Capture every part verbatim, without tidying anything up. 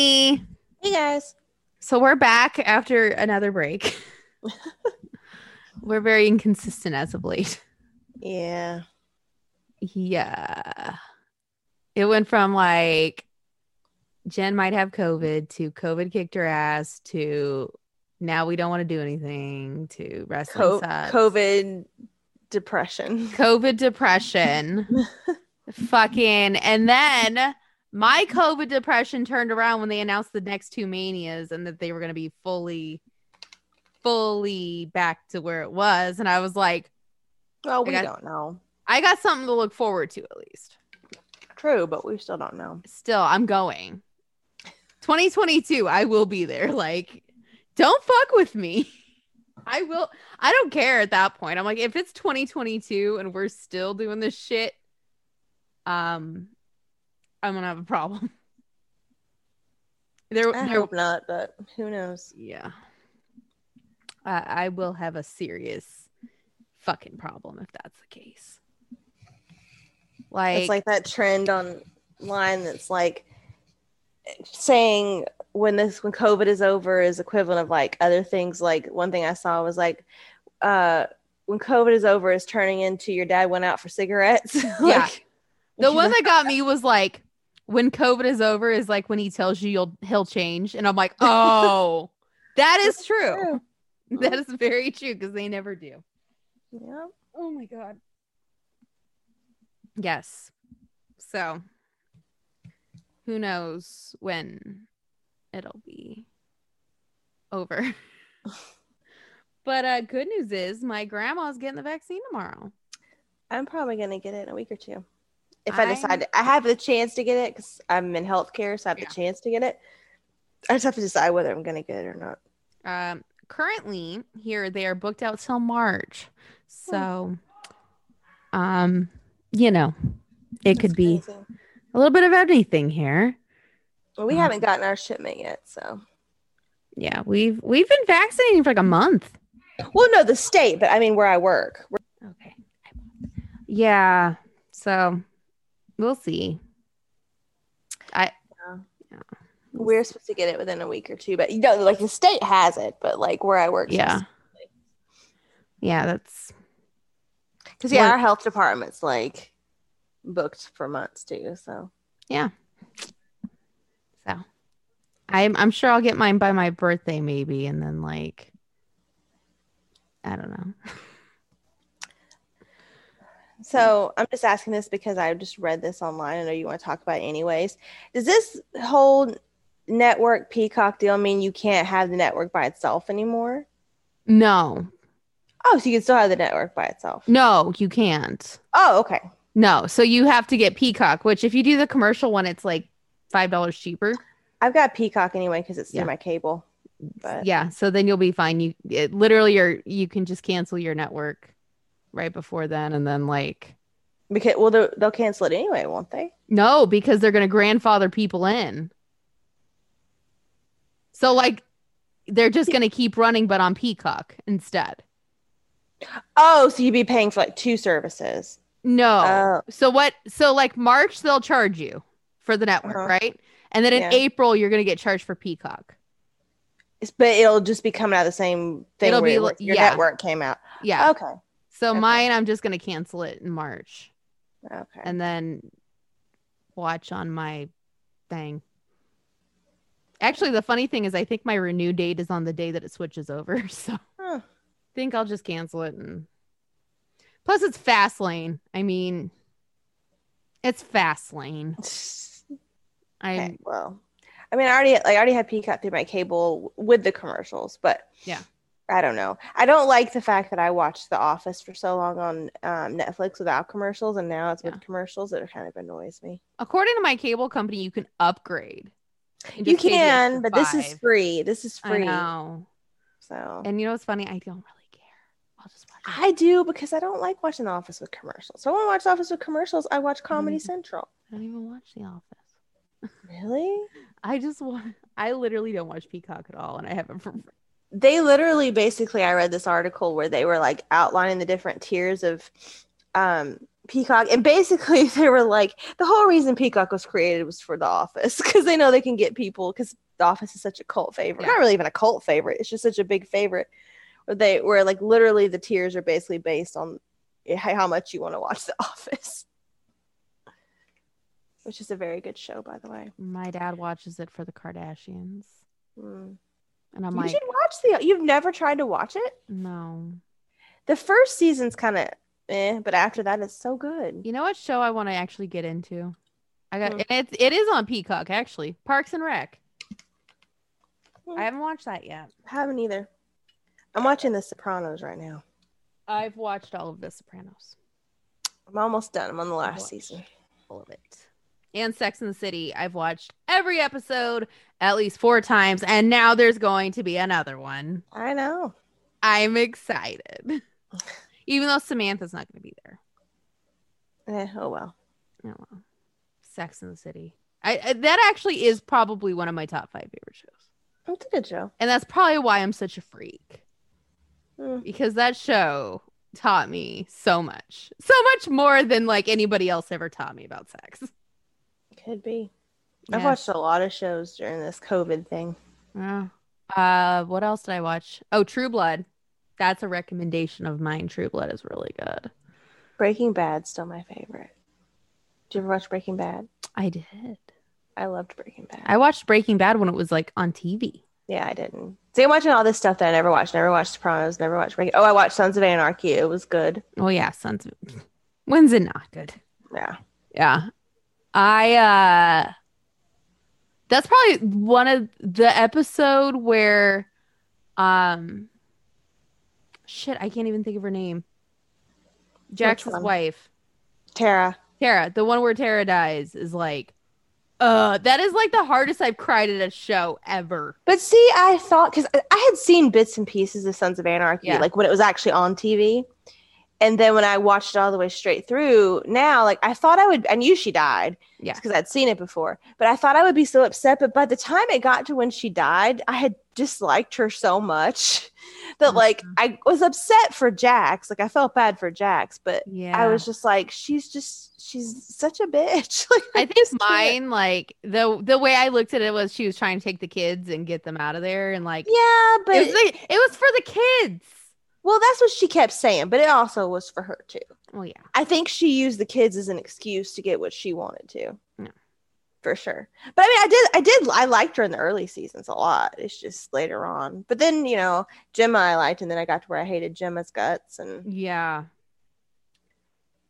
Lacey. Hey, guys. So we're back after another break. We're very inconsistent as of late. Yeah. Yeah. It went from like Jen might have COVID to COVID kicked her ass to now we don't want to do anything to wrestling Co- sucks. COVID depression. COVID depression. Fucking. And then my COVID depression turned around when they announced the next two manias and that they were going to be fully, fully back to where it was. And I was like, well, we got, don't know. I got something to look forward to at least. True, but we still don't know. Still, I'm going. twenty twenty-two, I will be there. Like, don't fuck with me. I will. I don't care at that point. I'm like, if it's twenty twenty-two and we're still doing this shit, um, I'm gonna have a problem. There, I there, hope not, but who knows? Yeah, uh, I will have a serious fucking problem if that's the case. Like, it's like that trend online that's like saying when this when COVID is over is equivalent of like other things. Like one thing I saw was like uh, when COVID is over is turning into your dad went out for cigarettes. Like, yeah. The one that got me was like, when COVID is over is like when he tells you you'll he'll change. And I'm like, oh, that is true. That is very true because they never do. Yeah. Oh, my God. Yes. So who knows when it'll be over. But uh, good news is my grandma's getting the vaccine tomorrow. I'm probably going to get it in a week or two. If I decide, I have the chance to get it because I'm in healthcare, so I have yeah. the chance to get it. I just have to decide whether I'm going to get it or not. Um, currently, here they are booked out till March, so um, you know, it That's could be crazy. A little bit of everything here. Well, we um, haven't gotten our shipment yet, so yeah, we've we've been vaccinating for like a month. Well, no, the state, but I mean where I work. We're- okay. Yeah. So. We'll see. I yeah. Yeah. We're supposed to get it within a week or two, but you know, like the state has it, but like where I work, yeah, yeah, that's because yeah, our health department's like booked for months too, so yeah. So I'm I'm sure I'll get mine by my birthday, maybe, and then like I don't know. So I'm just asking this because I just read this online. I know you want to talk about it anyways. Does this whole network Peacock deal mean you can't have the network by itself anymore? No. Oh, so you can still have the network by itself? No, you can't. Oh, okay. No, so you have to get Peacock, which if you do the commercial one, it's like five dollars cheaper. I've got Peacock anyway because it's yeah. through my cable. But. Yeah, so then you'll be fine. You it, literally are, you can just cancel your network right before then, and then like because well they'll cancel it anyway, won't they? No, because they're going to grandfather people in, so like they're just going to keep running but on Peacock instead. Oh, so you'd be paying for like two services? No. Oh. so what so like March they'll charge you for the network, uh-huh. right? And then in yeah. April you're going to get charged for Peacock. But it'll just be coming out of the same thing. It'll where be it, your yeah. network came out. Yeah. Okay. So okay. mine, I'm just going to cancel it in March. Okay. And then watch on my thing. Actually, the funny thing is I think my renew date is on the day that it switches over. So huh. I think I'll just cancel it. And plus, it's Fastlane. I mean, it's Fastlane. Okay, well, I mean, I already like I already had Peacock through my cable with the commercials, but yeah. I don't know. I don't like the fact that I watched The Office for so long on um, Netflix without commercials, and now it's yeah. with commercials. It kind of annoys me. According to my cable company, you can upgrade. You can, but five. This is free. This is free. I know. So, and you know what's funny? I don't really care. I'll just watch it. I do because I don't like watching The Office with commercials. So I want to watch The Office with commercials. I watch Comedy I Central. I don't even watch The Office. Really? I just want. I literally don't watch Peacock at all, and I haven't for. They literally, basically, I read this article where they were like outlining the different tiers of um, Peacock, and basically they were like, the whole reason Peacock was created was for The Office, because they know they can get people, because The Office is such a cult favorite. Yeah. Not really even a cult favorite, it's just such a big favorite. Where they where like literally the tiers are basically based on how much you want to watch The Office. Which is a very good show, by the way. My dad watches it for the Kardashians. Mm. And I'm you like, you should watch the. You've never tried to watch it? No. The first season's kind of eh, but after that, it's so good. You know what show I want to actually get into? I got mm. it's it is on Peacock actually. Parks and Rec. Mm. I haven't watched that yet. Haven't either. I'm watching The Sopranos right now. I've watched all of The Sopranos. I'm almost done. I'm on the last season. All of it. And Sex and the City. I've watched every episode at least four times, and now there's going to be another one. I know. I'm excited. Even though Samantha's not going to be there. Eh, oh, well. Oh, well. Sex and the City. I, I That actually is probably one of my top five favorite shows. It's a good show. And that's probably why I'm such a freak. Mm. Because that show taught me so much. So much more than like anybody else ever taught me about sex. Could be. Yeah. I've watched a lot of shows during this COVID thing. Yeah. Uh, what else did I watch? Oh, True Blood. That's a recommendation of mine. True Blood is really good. Breaking Bad's still my favorite. Did you ever watch Breaking Bad? I did. I loved Breaking Bad. I watched Breaking Bad when it was like on T V. Yeah, I didn't. See, I'm watching all this stuff that I never watched. Never watched Sopranos. Never watched Breaking. Oh, I watched Sons of Anarchy. It was good. Oh yeah, Sons of. When's it not good? Yeah. Yeah. I, uh, that's probably one of the episode where, um, shit, I can't even think of her name. Jax's wife. Tara. Tara. The one where Tara dies is like, uh, that is like the hardest I've cried at a show ever. But see, I thought, cause I had seen bits and pieces of Sons of Anarchy, yeah. like when it was actually on T V. And then when I watched it all the way straight through, now, like, I thought I would, I knew she died because yeah. I'd seen it before, but I thought I would be so upset. But by the time it got to when she died, I had disliked her so much that, like, mm-hmm. I was upset for Jax. Like, I felt bad for Jax, but yeah. I was just like, she's just, she's such a bitch. Like, I think mine, can't. like, the the way I looked at it was she was trying to take the kids and get them out of there. And, like, yeah, but it was, like, it was for the kids. Well, that's what she kept saying, but it also was for her, too. Oh, yeah. I think she used the kids as an excuse to get what she wanted to. No. For sure. But, I mean, I did, I did, I liked her in the early seasons a lot. It's just later on. But then, you know, Gemma I liked, and then I got to where I hated Gemma's guts. And yeah.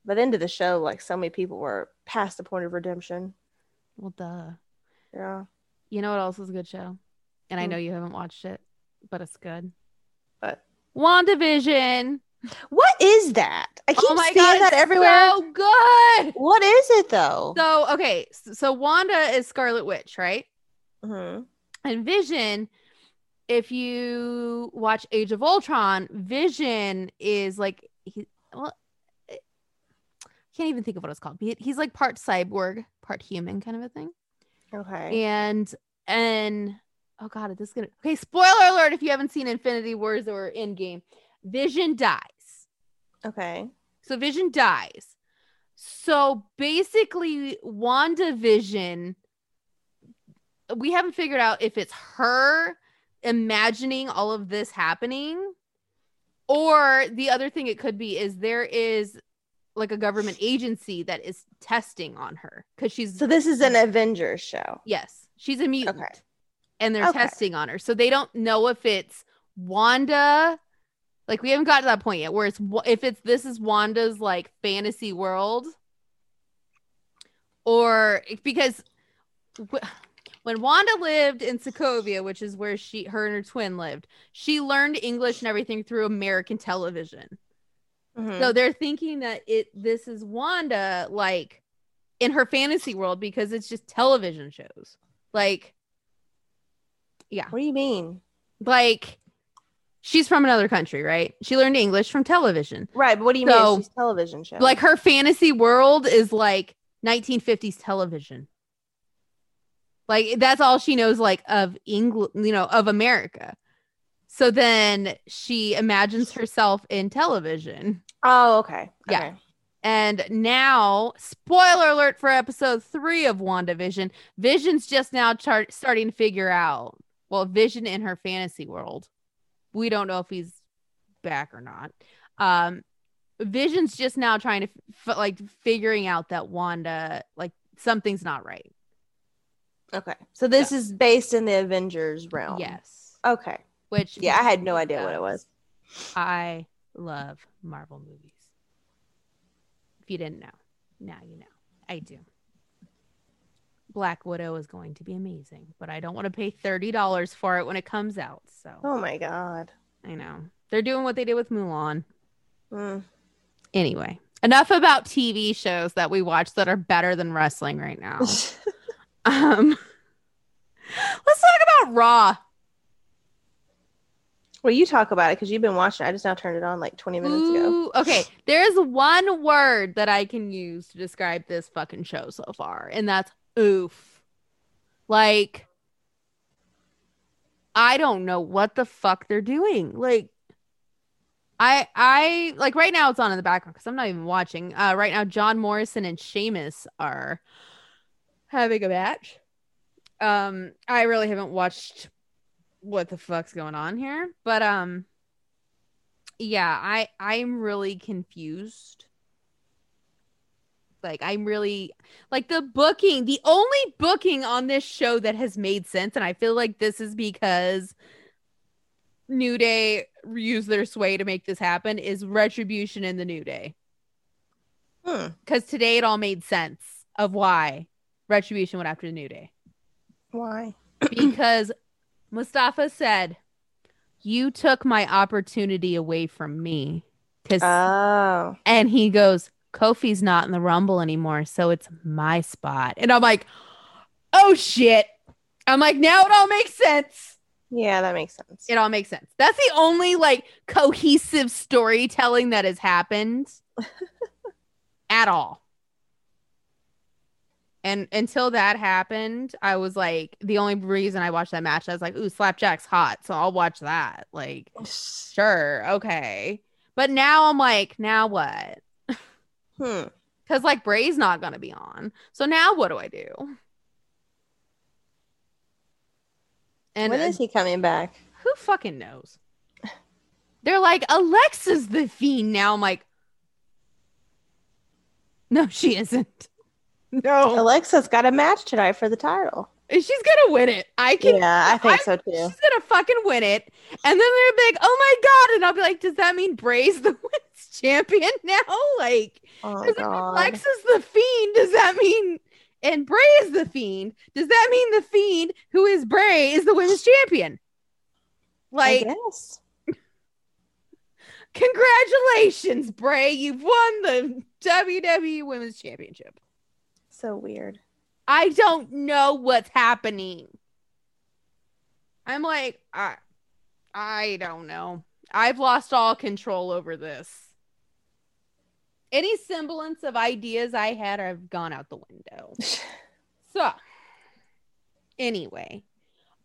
By the end of the show, like, so many people were past the point of redemption. Well, duh. Yeah. You know what else is a good show? And mm. I know you haven't watched it, but it's good. But. WandaVision. What is that? I keep oh my seeing God, that everywhere. So good. What is it though? So okay, so, so Wanda is Scarlet Witch, right? Mm-hmm. And Vision, if you watch Age of Ultron, Vision is like he. Well, I can't even think of what it's called. He's like part cyborg, part human, kind of a thing. Okay. And and. Oh God, is this gonna? Okay, spoiler alert! If you haven't seen Infinity Wars or Endgame, Vision dies. Okay. So Vision dies. So basically, WandaVision. We haven't figured out if it's her imagining all of this happening, or the other thing it could be is there is like a government agency that is testing on her because she's. So this is an Avengers show. Yes, she's a mutant. Okay. And they're okay. testing on her. So they don't know if it's Wanda. Like, we haven't got to that point yet where it's if it's this is Wanda's like fantasy world. Or because w- when Wanda lived in Sokovia, which is where she her and her twin lived, she learned English and everything through American television. Mm-hmm. So they're thinking that it this is Wanda like in her fantasy world because it's just television shows. Like Yeah. What do you mean? Like, she's from another country, right? She learned English from television. Right, but what do you so, mean she's television show? Like, her fantasy world is, like, nineteen fifties television. Like, that's all she knows, like, of England, you know, of America. So then she imagines herself in television. Oh, okay. okay. Yeah. And now, spoiler alert for episode three of WandaVision, Vision's just now char- starting to figure out, well, Vision in her fantasy world. We don't know if he's back or not. Um, Vision's just now trying to, f- like, figuring out that Wanda, like, something's not right. Okay. So this yeah. is based in the Avengers realm. Yes. Okay. Which. Yeah, I had no idea does. what it was. I love Marvel movies. If you didn't know, now you know. I do. Black Widow is going to be amazing, but I don't want to pay thirty dollars for it when it comes out. So. Oh my God. I know. They're doing what they did with Mulan. Mm. Anyway, enough about T V shows that we watch that are better than wrestling right now. Um, let's talk about Raw. Well, you talk about it because you've been watching it. I just now turned it on like twenty minutes Ooh, ago. Okay, there's one word that I can use to describe this fucking show so far, and that's oof. Like, I don't know what the fuck they're doing. Like, I, I like right now it's on in the background because I'm not even watching. Uh, right now, John Morrison and Sheamus are having a match. Um, I really haven't watched what the fuck's going on here, but um, yeah, I I'm really confused. Like, I'm really like the booking, the only booking on this show that has made sense, and I feel like this is because New Day used their sway to make this happen, is Retribution in the New Day. Hmm. Because today it all made sense of why Retribution went after the New Day. Why? Because Mustafa said, "You took my opportunity away from me." Oh. And he goes, "Kofi's not in the Rumble anymore, so it's my spot." And I'm like, oh shit. I'm like, now it all makes sense. Yeah, that makes sense. It all makes sense. That's the only like cohesive storytelling that has happened at all. And until that happened, I was like, the only reason I watched that match, I was like, ooh, Slapjack's hot, so I'll watch that. Like, sure, okay. But now I'm like, now what? Hmm. Because, like, Bray's not going to be on. So now what do I do? And when is he coming back? Who fucking knows? They're like, Alexa's the Fiend now. I'm like, no, she isn't. No, Alexa's got a match tonight for the title. She's gonna win it. I can. Yeah, I think I, so too. She's gonna fucking win it, and then they're like, "Oh my God!" And I'll be like, "Does that mean Bray's the women's champion now?" Like, oh, does it mean Alexa's the Fiend? Does that mean and Bray is the Fiend? Does that mean the Fiend, who is Bray, is the women's champion? Like, I guess. Congratulations, Bray! You've won the W W E Women's Championship. So weird. I don't know what's happening. I'm like, I, I don't know. I've lost all control over this. Any semblance of ideas I had have gone out the window. So, anyway,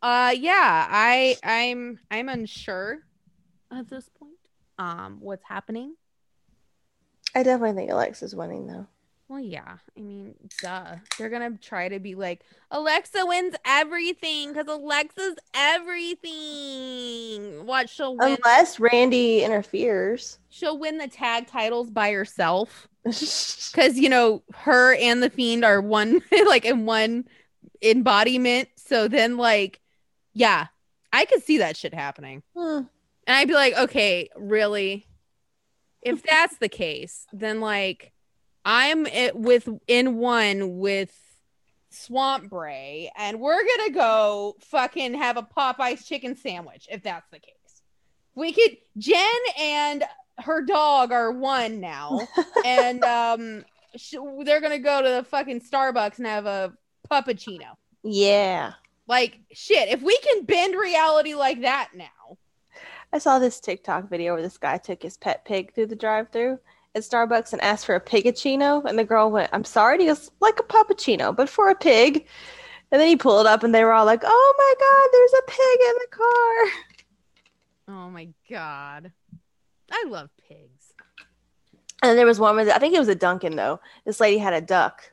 uh, yeah, I, I'm, I'm unsure at this point. Um, what's happening? I definitely think Alexa's winning though. Well, yeah. I mean, duh. They're going to try to be like, Alexa wins everything because Alexa's everything. What? She'll win. Unless Randy interferes. She'll win the tag titles by herself. Because, you know, her and the Fiend are one, like, in one embodiment. So then, like, yeah, I could see that shit happening. Hmm. And I'd be like, okay, really? If that's the case, then, like, I'm with in one with Swamp Bray, and we're gonna go fucking have a Popeye's chicken sandwich if that's the case. We could. Jen and her dog are one now, and um, sh- they're gonna go to the fucking Starbucks and have a puppuccino. Yeah, like shit. If we can bend reality like that now, I saw this TikTok video where this guy took his pet pig through the drive-thru at Starbucks and asked for a pigacino, and the girl went, "I'm sorry," and he goes, "Like a puppuccino, but for a pig." And then he pulled up, and they were all like, "Oh my God, there's a pig in the car!" Oh my God, I love pigs. And then there was one with, I think it was a Dunkin' though. This lady had a duck,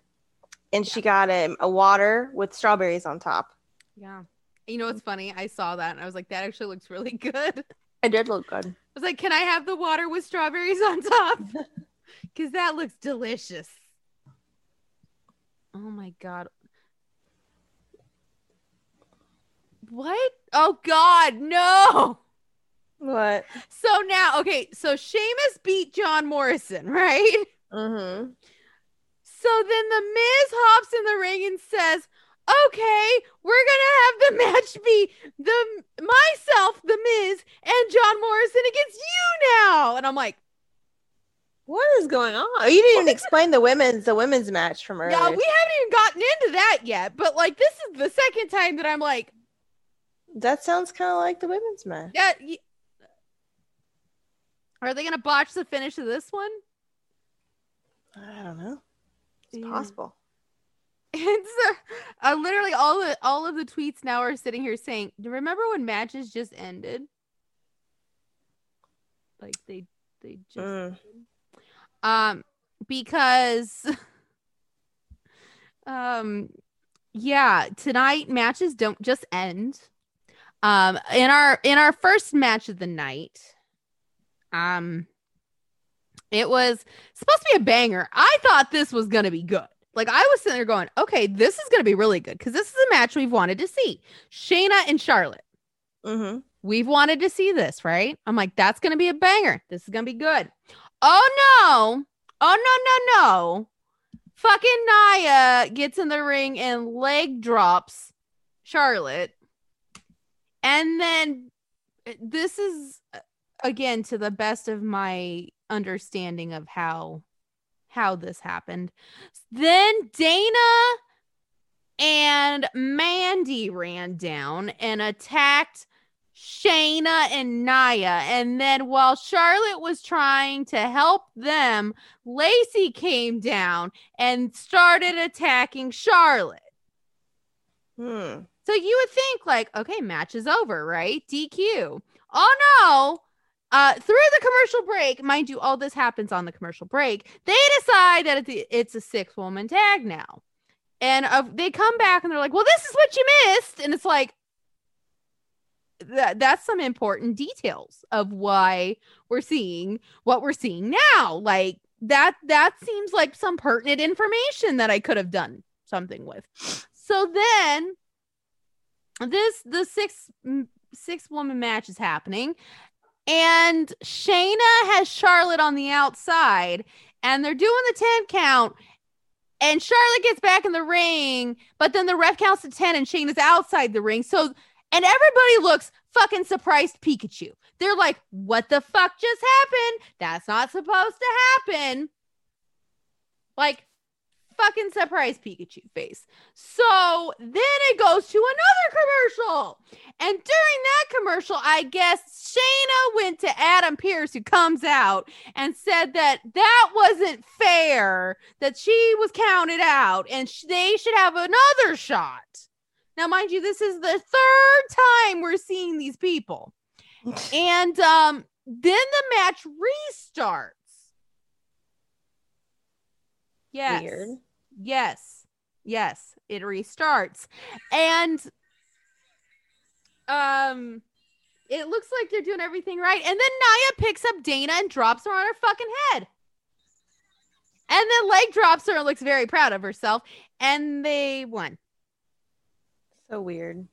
and she got a, a water with strawberries on top. Yeah. You know what's funny? I saw that and I was like, that actually looks really good. It did look good. I was like, can I have the water with strawberries on top? Because that looks delicious. Oh my God. What? Oh God, no. What? So now, okay, so Sheamus beat John Morrison, right? Mm-hmm. So then the Miz hops in the ring and says, okay, we're gonna have the match be the myself, the Miz, and John Morrison against you now. And I'm like, what is going on? You didn't even explain the women's the women's match from earlier. Yeah, we haven't even gotten into that yet. But like, this is the second time that I'm like, that sounds kind of like the women's match. Yeah. Y- Are they gonna botch the finish of this one? I don't know. It's yeah. possible. And so, uh, literally all the, all of the tweets now are sitting here saying, "Remember when matches just ended? Like they they just mm. um because um yeah tonight matches don't just end. Um in our in our first match of the night, um it was supposed to be a banger. I thought this was gonna be good. Like, I was sitting there going, okay, this is going to be really good because this is a match we've wanted to see. Shayna and Charlotte. Mm-hmm. We've wanted to see this, right? I'm like, that's going to be a banger. This is going to be good. Oh, no. Oh, no, no, no. Fucking Naya gets in the ring and leg drops Charlotte. And then this is, again, to the best of my understanding of how... how this happened. Then Dana and Mandy ran down and attacked Shayna and Naya. And then while Charlotte was trying to help them, Lacey came down and started attacking Charlotte. Hmm. So you would think like, okay, match is over, right? D Q. Oh no. Uh, through the commercial break, mind you, all this happens on the commercial break. They decide that it's a six woman tag now. And uh, they come back and they're like, well, this is what you missed. And it's like, th- that's some important details of why we're seeing what we're seeing now. Like that, that seems like some pertinent information that I could have done something with. So then this, the six, six woman match is happening. And Shayna has Charlotte on the outside and they're doing the ten count and Charlotte gets back in the ring, but then the ref counts to ten and Shayna's outside the ring. So, and everybody looks fucking surprised Pikachu. They're like, what the fuck just happened? That's not supposed to happen. Like fucking surprised Pikachu face. So then it goes to another commercial. And during that commercial, I guess Shayna went to Adam Pierce, who comes out and said that that wasn't fair, that she was counted out and sh- they should have another shot. Now, mind you, this is the third time we're seeing these people. And um, then the match restarts. Yes. Weird. Yes. Yes. It restarts. And um it looks like they're doing everything right. And then Naya picks up Dana and drops her on her fucking head. And then leg drops her and looks very proud of herself. And they won. So weird.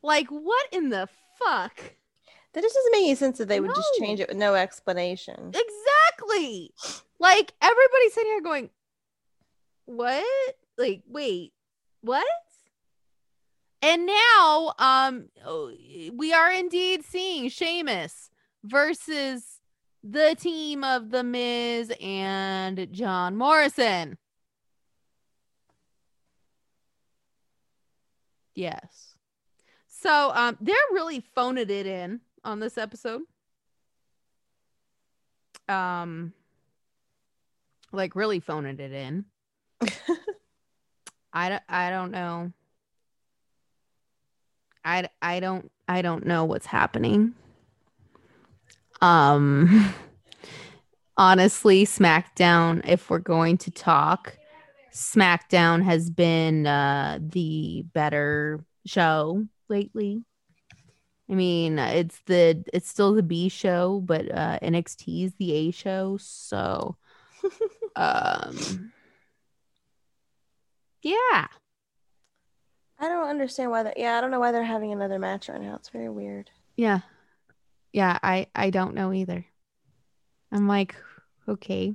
Like, what in the fuck? That just doesn't make any sense that they would no. just change it with no explanation. Exactly. Like, everybody's sitting here going, what? Like, wait, what? And now um, we are indeed seeing Sheamus versus the team of The Miz and John Morrison. Yes. So um, they're really phoning it in on this episode. Um, like really phoning it in. I don't, I don't know. I, I don't I don't know what's happening. Um, honestly, SmackDown, if we're going to talk, SmackDown has been uh, the better show lately. I mean, it's the it's still the B show, but uh, N X T is the A show. So, um, yeah. I don't understand why they're... Yeah, I don't know why they're having another match right now. It's very weird. Yeah. Yeah, I, I don't know either. I'm like, okay.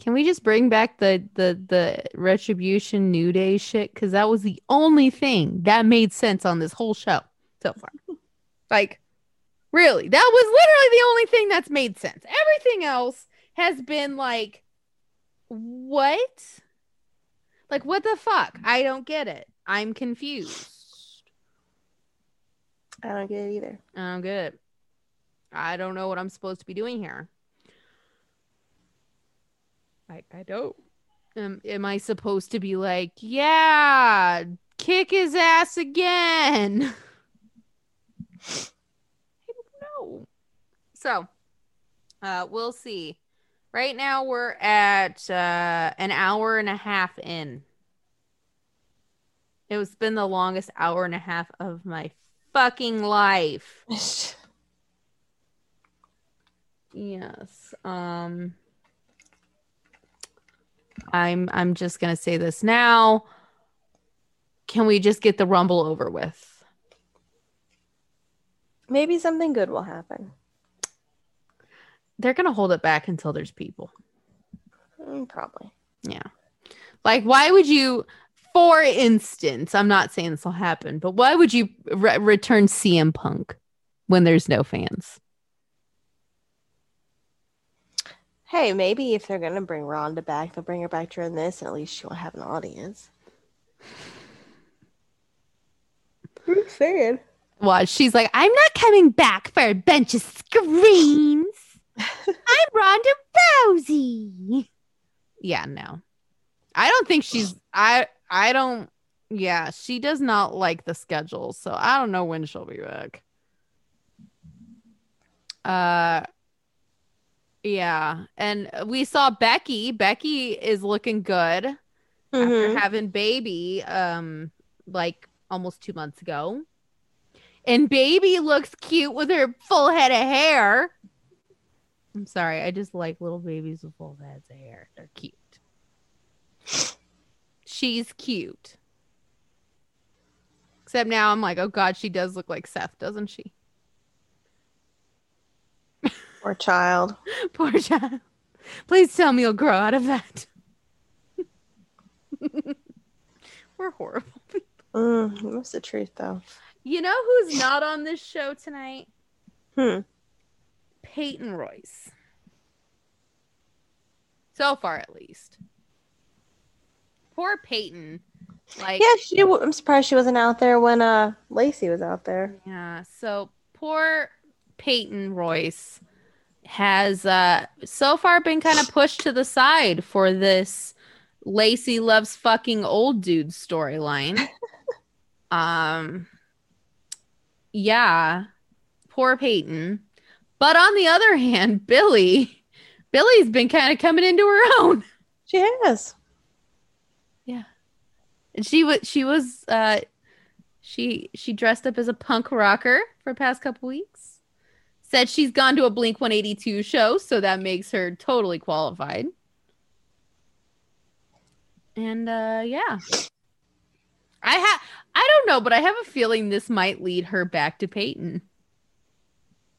Can we just bring back the, the, the Retribution New Day shit? Because that was the only thing that made sense on this whole show so far. Like, really? That was literally the only thing that's made sense. Everything else has been like, what? Like, what the fuck? I don't get it. I'm confused. I don't get it either. I don't get it. I don't know what I'm supposed to be doing here. Like, I don't. Um, am I supposed to be like, yeah, kick his ass again? I don't know. So, uh, we'll see. Right now, we're at uh, an hour and a half in. It was been the longest hour and a half of my fucking life. Yes. Um, I'm I'm just gonna say this now. Can we just get the Rumble over with? Maybe something good will happen. They're going to hold it back until there's people. Probably. Yeah. Like, why would you, for instance, I'm not saying this will happen, but why would you re- return C M Punk when there's no fans? Hey, maybe if they're going to bring Ronda back, they'll bring her back during this, and at least she'll have an audience. I'm saying. Well, she's like, I'm not coming back for a bunch of screams. I'm Ronda Rousey. Yeah, no. I don't think she's I I don't yeah, she does not like the schedule, so I don't know when she'll be back. Uh yeah, and we saw Becky. Becky is looking good mm-hmm. after having baby um like almost two months ago. And baby looks cute with her full head of hair. I'm sorry. I just like little babies with full heads of hair. They're cute. She's cute. Except now I'm like, oh God, she does look like Seth, doesn't she? Poor child. Poor child. Please tell me you'll grow out of that. We're horrible people. Mm, that's the truth, though. You know who's not on this show tonight? Hmm. Peyton Royce. So far, at least. Poor Peyton. Like, yeah, she. I'm surprised she wasn't out there when uh Lacey was out there. Yeah. So poor Peyton Royce has uh so far been kind of pushed to the side for this Lacey loves fucking old dude storyline. um. Yeah. Poor Peyton. But on the other hand, Billy, Billy's been kind of coming into her own. She has. Yeah. And she was, she was, uh, she, she dressed up as a punk rocker for the past couple weeks. Said she's gone to a Blink one eighty-two show. So that makes her totally qualified. And, uh, yeah. I ha- I don't know, but I have a feeling this might lead her back to Peyton.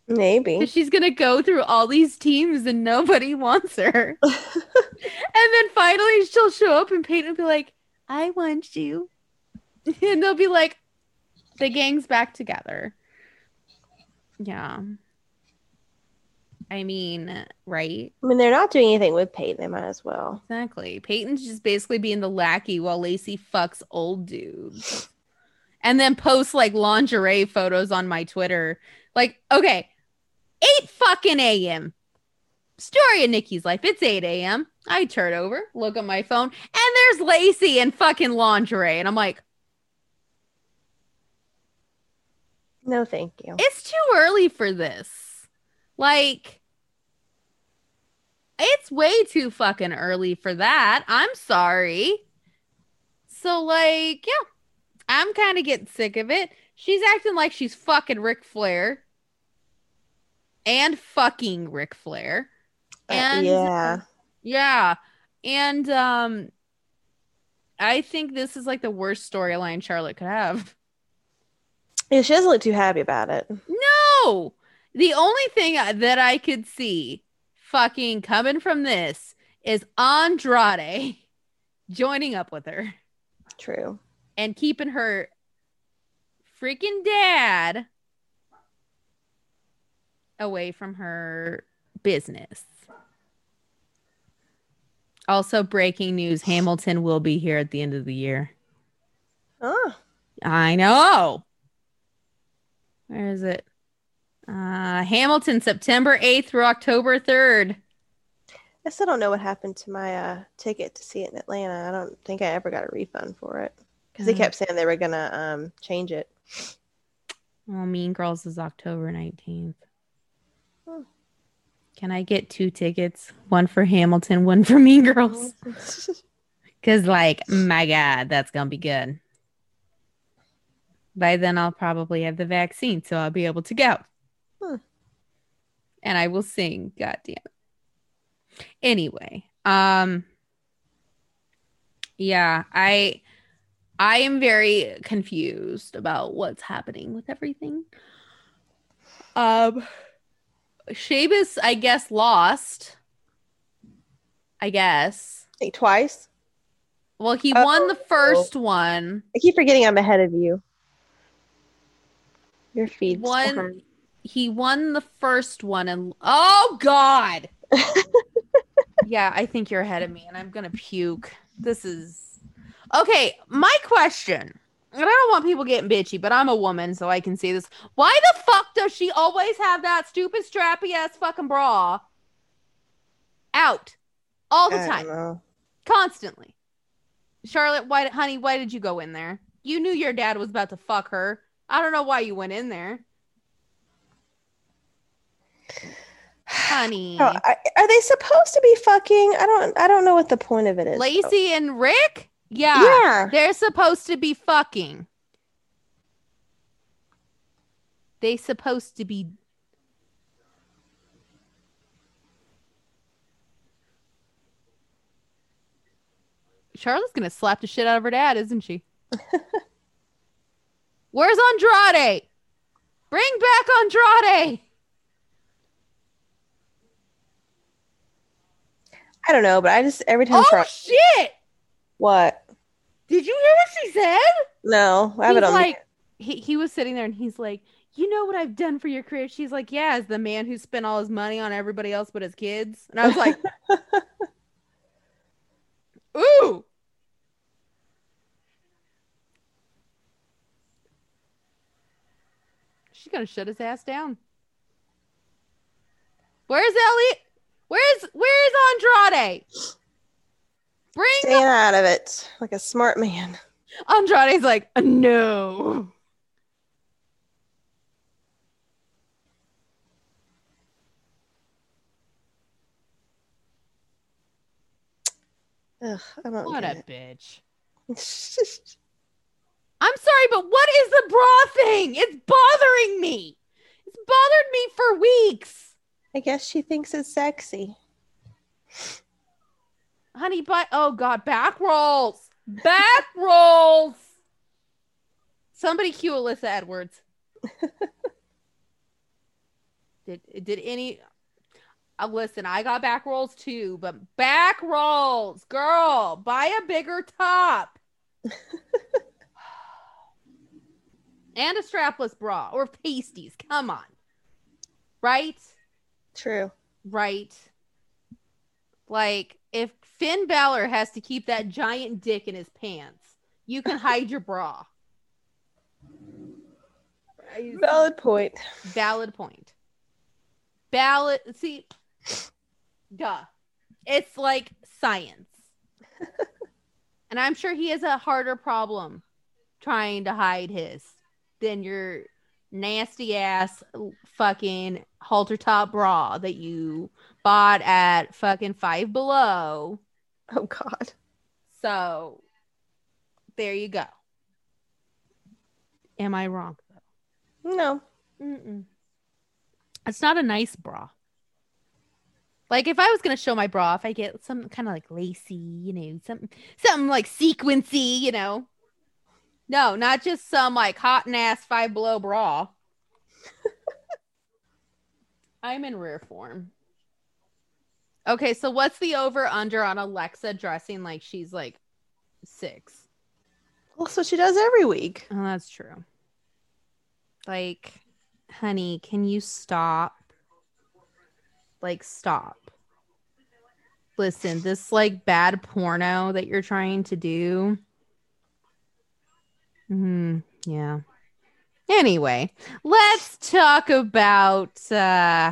Maybe she's gonna go through all these teams and nobody wants her, and then finally she'll show up and Peyton will be like, "I want you," and they'll be like, "The gang's back together." Yeah, I mean, right? I mean, they're not doing anything with Peyton; they might as well. Exactly. Peyton's just basically being the lackey while Lacey fucks old dudes, and then posts like lingerie photos on my Twitter. Like, okay. eight fucking a m. Story of Nikki's life. It's eight a.m. I turn over, look at my phone, and there's Lacey in fucking lingerie. And I'm like, No, thank you. It's too early for this. Like, it's way too fucking early for that. I'm sorry. So, like, yeah. I'm kind of getting sick of it. She's acting like she's fucking Ric Flair. And fucking Ric Flair. And, uh, yeah. Yeah. And um, I think this is, like, the worst storyline Charlotte could have. Yeah, she doesn't look too happy about it. No! The only thing that I could see fucking coming from this is Andrade joining up with her. True. And keeping her freaking dad away from her business. Also, breaking news, Hamilton will be here at the end of the year. Oh. I know. Where is it? Uh, Hamilton, September eighth through October third. I still don't know what happened to my uh, ticket to see it in Atlanta. I don't think I ever got a refund for it. Because they kept saying they were going to um, change it. Well, Mean Girls is October nineteenth. Hmm. Can I get two tickets? One for Hamilton, one for Mean Girls. Because, like, my God, that's going to be good. By then, I'll probably have the vaccine, so I'll be able to go. Hmm. And I will sing. God damn it. Anyway. um, Yeah, I... I am very confused about what's happening with everything. Um, Sheamus, I guess, lost. I guess. Like twice? Well, he oh. won the first oh. one. I keep forgetting I'm ahead of you. Your feed. One. Uh-huh. He won the first one and oh God. Yeah, I think you're ahead of me, and I'm gonna puke. This is. Okay, my question, and I don't want people getting bitchy, but I'm a woman, so I can see this. Why the fuck does she always have that stupid strappy-ass fucking bra out all the I time? Don't know. Constantly. Charlotte, why, honey, why did you go in there? You knew your dad was about to fuck her. I don't know why you went in there. Honey. Oh, I, are they supposed to be fucking? I don't, I don't know what the point of it is. Lacey though. And Rick? Yeah, yeah, they're supposed to be fucking. They supposed to be. Charlotte's gonna slap the shit out of her dad, isn't she? Where's Andrade? Bring back Andrade. I don't know, but I just every time. Oh Charlotte- shit! What? Did you hear what she said? No, I have it on. Like, he he was sitting there and he's like, you know what I've done for your career? She's like, yeah, as the man who spent all his money on everybody else but his kids. And I was like, ooh. She's gonna shut his ass down. Where's Elliot? Where's where's Andrade? Bring Staying up- out of it like a smart man. Andrade's like, no. Ugh, I don't what a it. Bitch. I'm sorry, but what is the bra thing? It's bothering me. It's bothered me for weeks. I guess she thinks it's sexy. Honey, but oh God, back rolls, back rolls. Somebody cue Alyssa Edwards. did did any? Uh, listen, I got back rolls too, but back rolls, girl, buy a bigger top and a strapless bra or pasties. Come on, right? True, right. Like, if Finn Balor has to keep that giant dick in his pants, you can hide your bra. Valid point. Valid point. Valid. See, duh. It's like science. And I'm sure he has a harder problem trying to hide his than your nasty ass fucking halter top bra that you bought at fucking Five Below. Oh God. So there you go. Am I wrong though? No. Mm-mm. It's not a nice bra. Like if I was gonna show my bra, if I get some kind of like lacy, you know, something, something like sequency, you know. No, not just some like hot and ass Five Below bra. I'm in rare form. Okay, so what's the over under on Alexa dressing like she's like six? Well, so she does every week. Oh, that's true. Like, honey, can you stop? Like, stop. Listen, this like bad porno that you're trying to do. Hmm. Yeah. Anyway, let's talk about uh,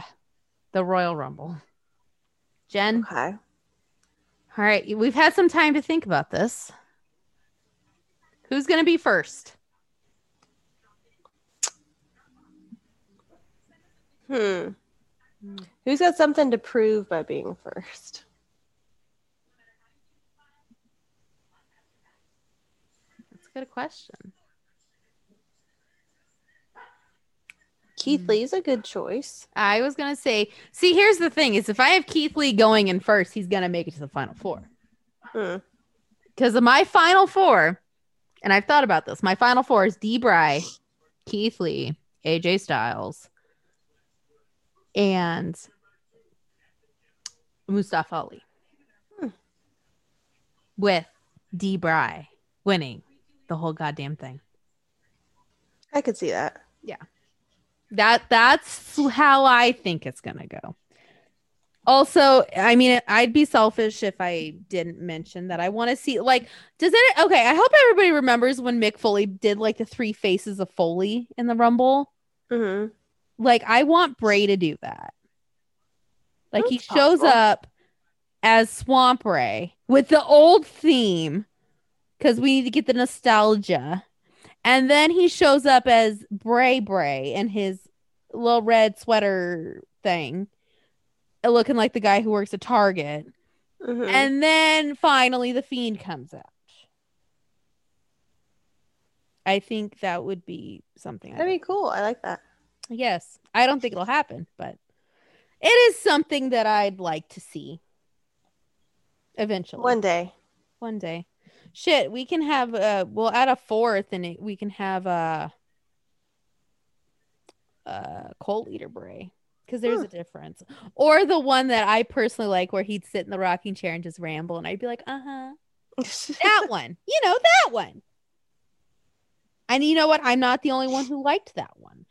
the Royal Rumble. Jen. Okay. All right. We've had some time to think about this. Who's going to be first? Hmm. Who's got something to prove by being first? That's a good question. Keith mm. Lee's a good choice. I was going to say, see, here's the thing is if I have Keith Lee going in first, he's going to make it to the final four. Because mm. of my final four, and I've thought about this, my final four is Dee Bry, Keith Lee, A J Styles, and Mustafa Ali. Hmm. With Dee Bry winning the whole goddamn thing. I could see that. Yeah. That that's how I think it's gonna go. Also, I mean, I'd be selfish if I didn't mention that I want to see like does it okay, I hope everybody remembers when Mick Foley did like the three faces of Foley in the Rumble. Mm-hmm. Like, I want Bray to do that. Like, that's he shows possible. Up as Swamp Ray with the old theme because we need to get the nostalgia. And then he shows up as Bray Bray in his little red sweater thing, looking like the guy who works at Target. Mm-hmm. And then finally the Fiend comes out. I think that would be something. That'd I be cool. I like that. Yes. I don't think it'll happen, but it is something that I'd like to see eventually. One day. One day. Shit, we can have, uh, we'll add a fourth and it, we can have a uh, uh, Colt Eater Bray because there's huh. a difference. Or the one that I personally like where he'd sit in the rocking chair and just ramble and I'd be like, uh-huh. That one. You know, that one. And you know what? I'm not the only one who liked that one.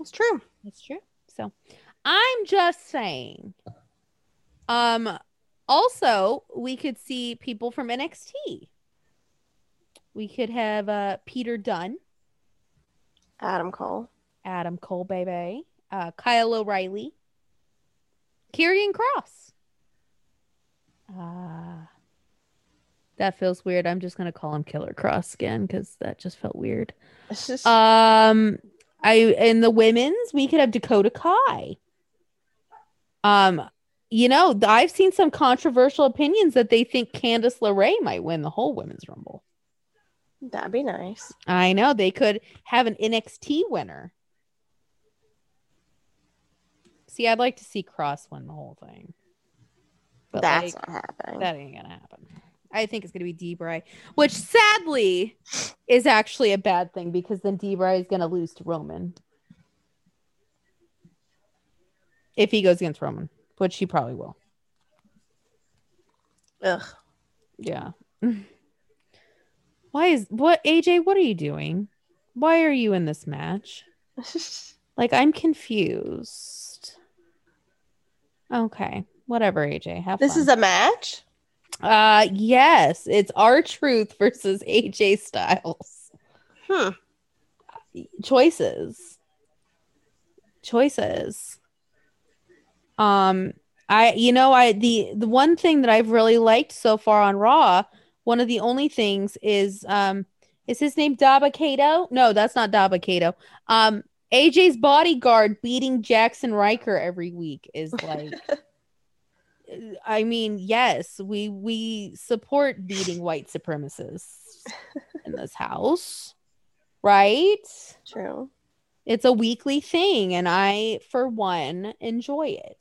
It's true. It's true. So I'm just saying. Um, also, we could see people from N X T. We could have uh, Peter Dunn. Adam Cole. Adam Cole, baby. Uh, Kyle O'Reilly. Karrion Kross. Uh, that feels weird. I'm just going to call him Killer Kross again because that just felt weird. It's just... Um... I in the women's, we could have Dakota Kai. Um, you know, I've seen some controversial opinions that they think Candice LeRae might win the whole women's rumble. That'd be nice. I know they could have an N X T winner. See, I'd like to see Cross win the whole thing. But that's like, not happening. That ain't gonna happen. I think it's going to be Dee Bry, which sadly is actually a bad thing because then Dee Bry is going to lose to Roman. If he goes against Roman, which he probably will. Ugh. Yeah. Why is what A J, what are you doing? Why are you in this match? Like, I'm confused. Okay. Whatever, A J. Have this fun. Is a match? Uh, yes, it's R-Truth versus A J Styles. Huh. Choices. Choices. Um, I, you know, I, the, the one thing that I've really liked so far on Raw, one of the only things is, um, Is his name Dabba Kato? No, that's not Dabba Kato. Um, A J's bodyguard beating Jackson Riker every week is like, I mean, yes, we we support beating white supremacists in this house, right? True. It's a weekly thing, and I, for one, enjoy it.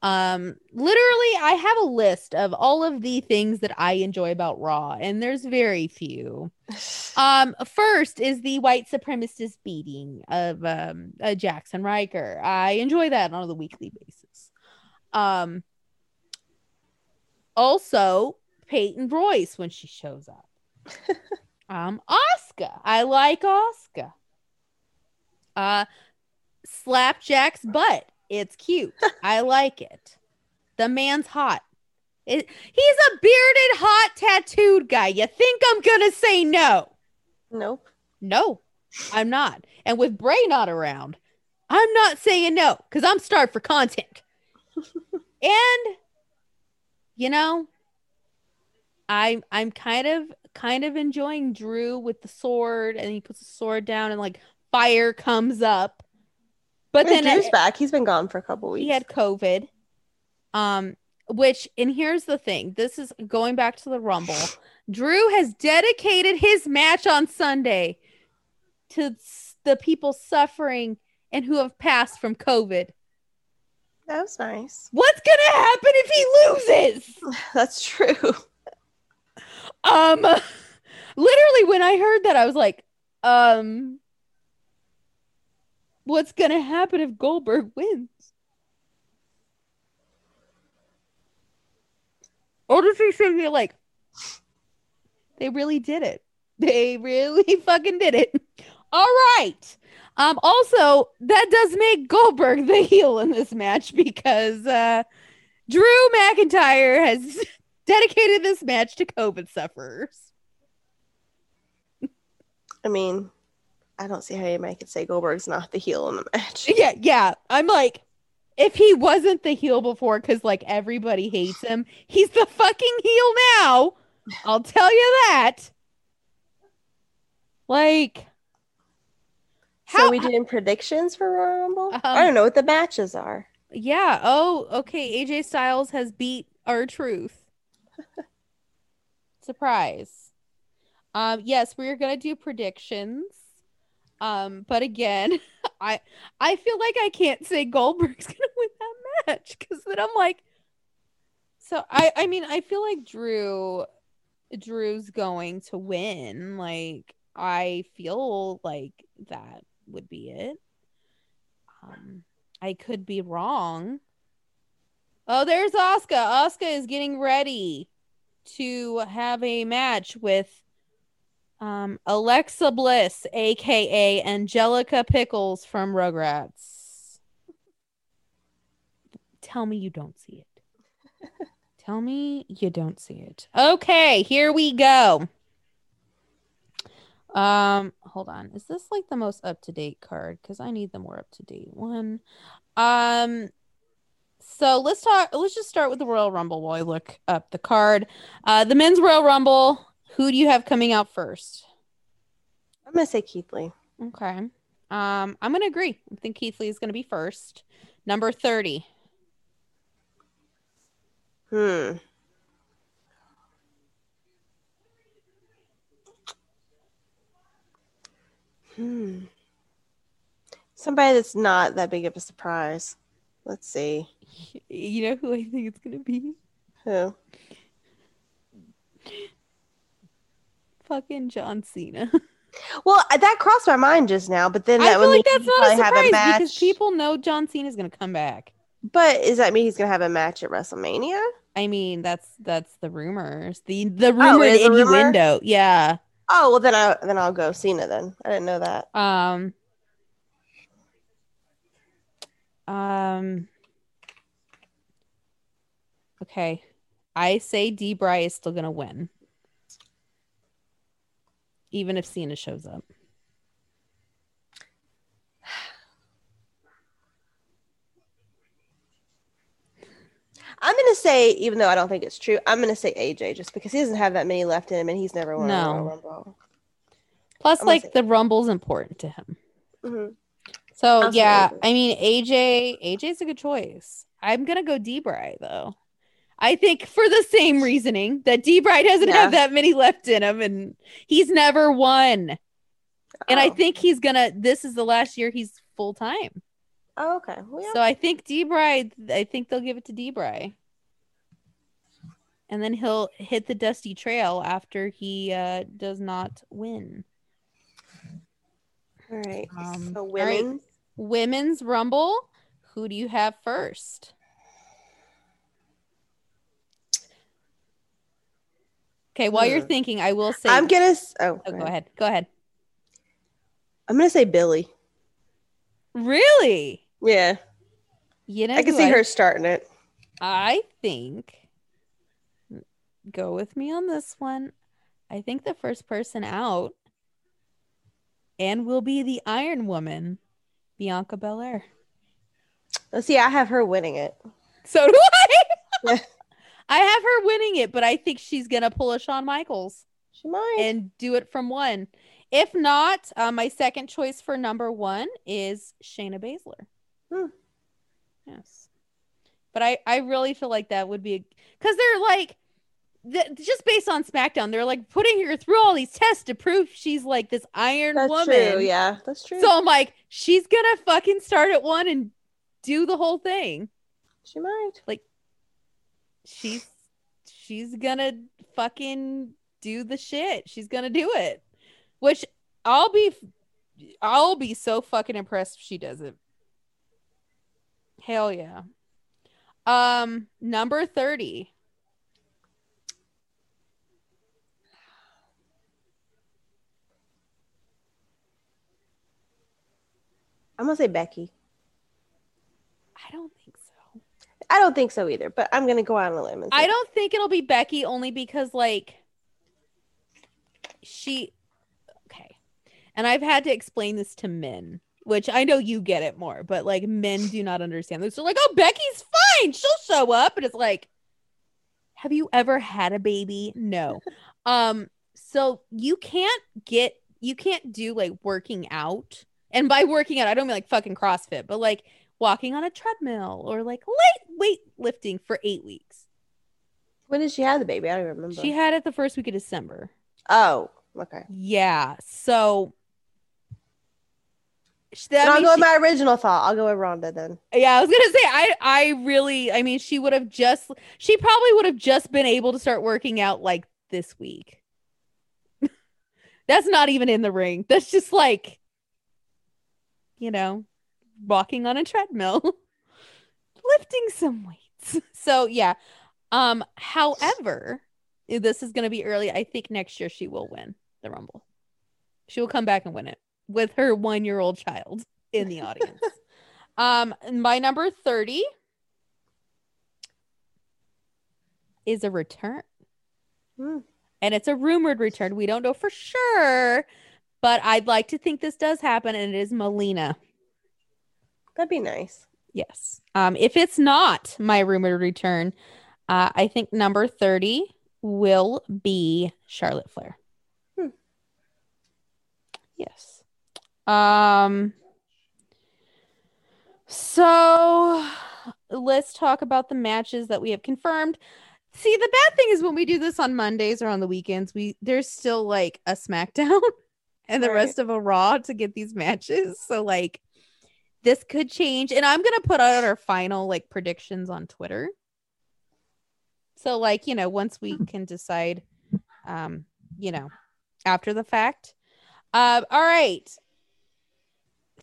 Um, literally, I have a list of all of the things that I enjoy about Raw, and there's very few. Um, first is the white supremacist beating of um, uh, Jackson Riker. I enjoy that on a weekly basis. Um, also, Peyton Royce when she shows up. um, Asuka. I like Asuka. Uh, slap Jack's butt. It's cute. I like it. The man's hot. It, he's a bearded, hot, tattooed guy. You think I'm going to say no? Nope. No, I'm not. And with Bray not around, I'm not saying no because I'm starved for content. And, you know, I, I'm kind of kind of enjoying Drew with the sword, and he puts the sword down and like fire comes up. But and then Drew's back. He's been gone for a couple weeks. He had COVID. Um, which, and here's the thing. This is going back to the Rumble. Drew has dedicated his match on Sunday to the people suffering and who have passed from COVID. That was nice. What's going to happen if he loses? That's true. Um, literally, when I heard that, I was like, um... what's going to happen if Goldberg wins? Or does he say they're like, they really did it. They really fucking did it. All right. Um, also, that does make Goldberg the heel in this match because uh, Drew McIntyre has dedicated this match to COVID sufferers. I mean... I don't see how you make it say Goldberg's not the heel in the match. Yeah, yeah. I'm like, if he wasn't the heel before because, like, everybody hates him, he's the fucking heel now. I'll tell you that. Like. How- so we doing predictions for Royal Rumble? Um, I don't know what the matches are. Yeah. Oh, okay. A J Styles has beat R-Truth. Surprise. Um, yes, we're going to do predictions. Um, but again, I I feel like I can't say Goldberg's gonna win that match because then I'm like, so I I mean I feel like Drew Drew's going to win. Like I feel like that would be it. Um, I could be wrong. Oh, there's Asuka. Asuka is getting ready to have a match with. Um, Alexa Bliss, aka Angelica Pickles from Rugrats. Tell me you don't see it. Tell me you don't see it. Okay, here we go. Um, hold on. Is this like the most up to date card? Because I need the more up to date one. Um. So let's talk. Let's just start with the Royal Rumble while I look up the card. Uh, the Men's Royal Rumble. Who do you have coming out first? I'm going to say Keith Lee. Okay. Um, I'm going to agree. I think Keith Lee is going to be first. Number thirty. Hmm. Hmm. Somebody that's not that big of a surprise. Let's see. You know who I think it's going to be? Who? Fucking John Cena. Well, that crossed my mind just now, but then that I feel would like that's not a surprise a because people know John Cena is going to come back. But does that mean he's going to have a match at WrestleMania? I mean, that's that's the rumors. The the rumor oh, is the innuendo. Rumor? Yeah. Oh well, then I then I'll go Cena. Then I didn't know that. Um. Um. Okay, I say D. Bry is still going to win. Even if Cena shows up. I'm going to say, even though I don't think it's true, I'm going to say A J just because he doesn't have that many left in him and he's never won no. a Royal Rumble. Plus, like, saying. the Rumble's important to him. Mm-hmm. So, Absolutely. yeah, I mean, A J, A J's a good choice. I'm going to go D-Bry, though. I think for the same reasoning that D-Bry doesn't yeah. have that many left in him, and he's never won. Oh. And I think he's going to, this is the last year he's full-time. Oh, okay. Well, yeah. So I think D-Bry, I think they'll give it to D-Bry. And then he'll hit the dusty trail after he uh, does not win. All right. Um, so women. All right. Women's Rumble. Who do you have first? Okay, while hmm. you're thinking, I will say. I'm going to. Oh, oh go ahead. Go ahead. I'm going to say Billy. Really? Yeah. You know, I can see I, her starting it. I think. Go with me on this one. I think the first person out and will be the Iron Woman, Bianca Belair. Oh, see, I have her winning it. So do I. Yeah. I have her winning it, but I think she's gonna pull a Shawn Michaels. She might, and do it from one. If not, uh, my second choice for number one is Shayna Baszler. Hmm. Yes, but I I really feel like that would be because they're like. The, just based on SmackDown, they're like putting her through all these tests to prove she's like this Iron that's Woman. True, yeah, that's true. So I'm like, she's gonna fucking start at one and do the whole thing. She might. Like, she's she's gonna fucking do the shit. She's gonna do it. Which I'll be, I'll be so fucking impressed if she does it. Hell yeah. Um, number thirty. I'm going to say Becky. I don't think so. I don't think so either, but I'm going to go out on a limb. And I don't think it'll be Becky only because, like, she... Okay. And I've had to explain this to men, which I know you get it more, but, like, men do not understand this. They're like, oh, Becky's fine. She'll show up. And it's like, have you ever had a baby? No. um. So you can't get... You can't do, like, working out. And by working out, I don't mean like fucking CrossFit, but like walking on a treadmill or like light weightlifting for eight weeks. When did she have the baby? I don't remember. She had it the first week of December. Oh, okay. Yeah. So that I'll go she, with my original thought. I'll go with Rhonda then. Yeah, I was gonna say I I really I mean she would have just she probably would have just been able to start working out like this week. That's not even in the ring. That's just like. You know, walking on a treadmill, lifting some weights. So, yeah. Um, however, this is going to be early. I think next year she will win the Rumble. She will come back and win it with her one-year-old child in the audience. um, my number thirty is a return. Mm. And it's a rumored return. We don't know for sure. But I'd like to think this does happen, and it is Melina. That'd be nice. Yes. Um, if it's not my rumored return, uh, I think number thirty will be Charlotte Flair. Hmm. Yes. Um. So let's talk about the matches that we have confirmed. See, the bad thing is when we do this on Mondays or on the weekends, we there's still like a SmackDown. And the All rest right. of a Raw to get these matches. So, like, this could change. And I'm going to put out our final, like, predictions on Twitter. So, like, you know, once we can decide, um, you know, after the fact. Uh, all right.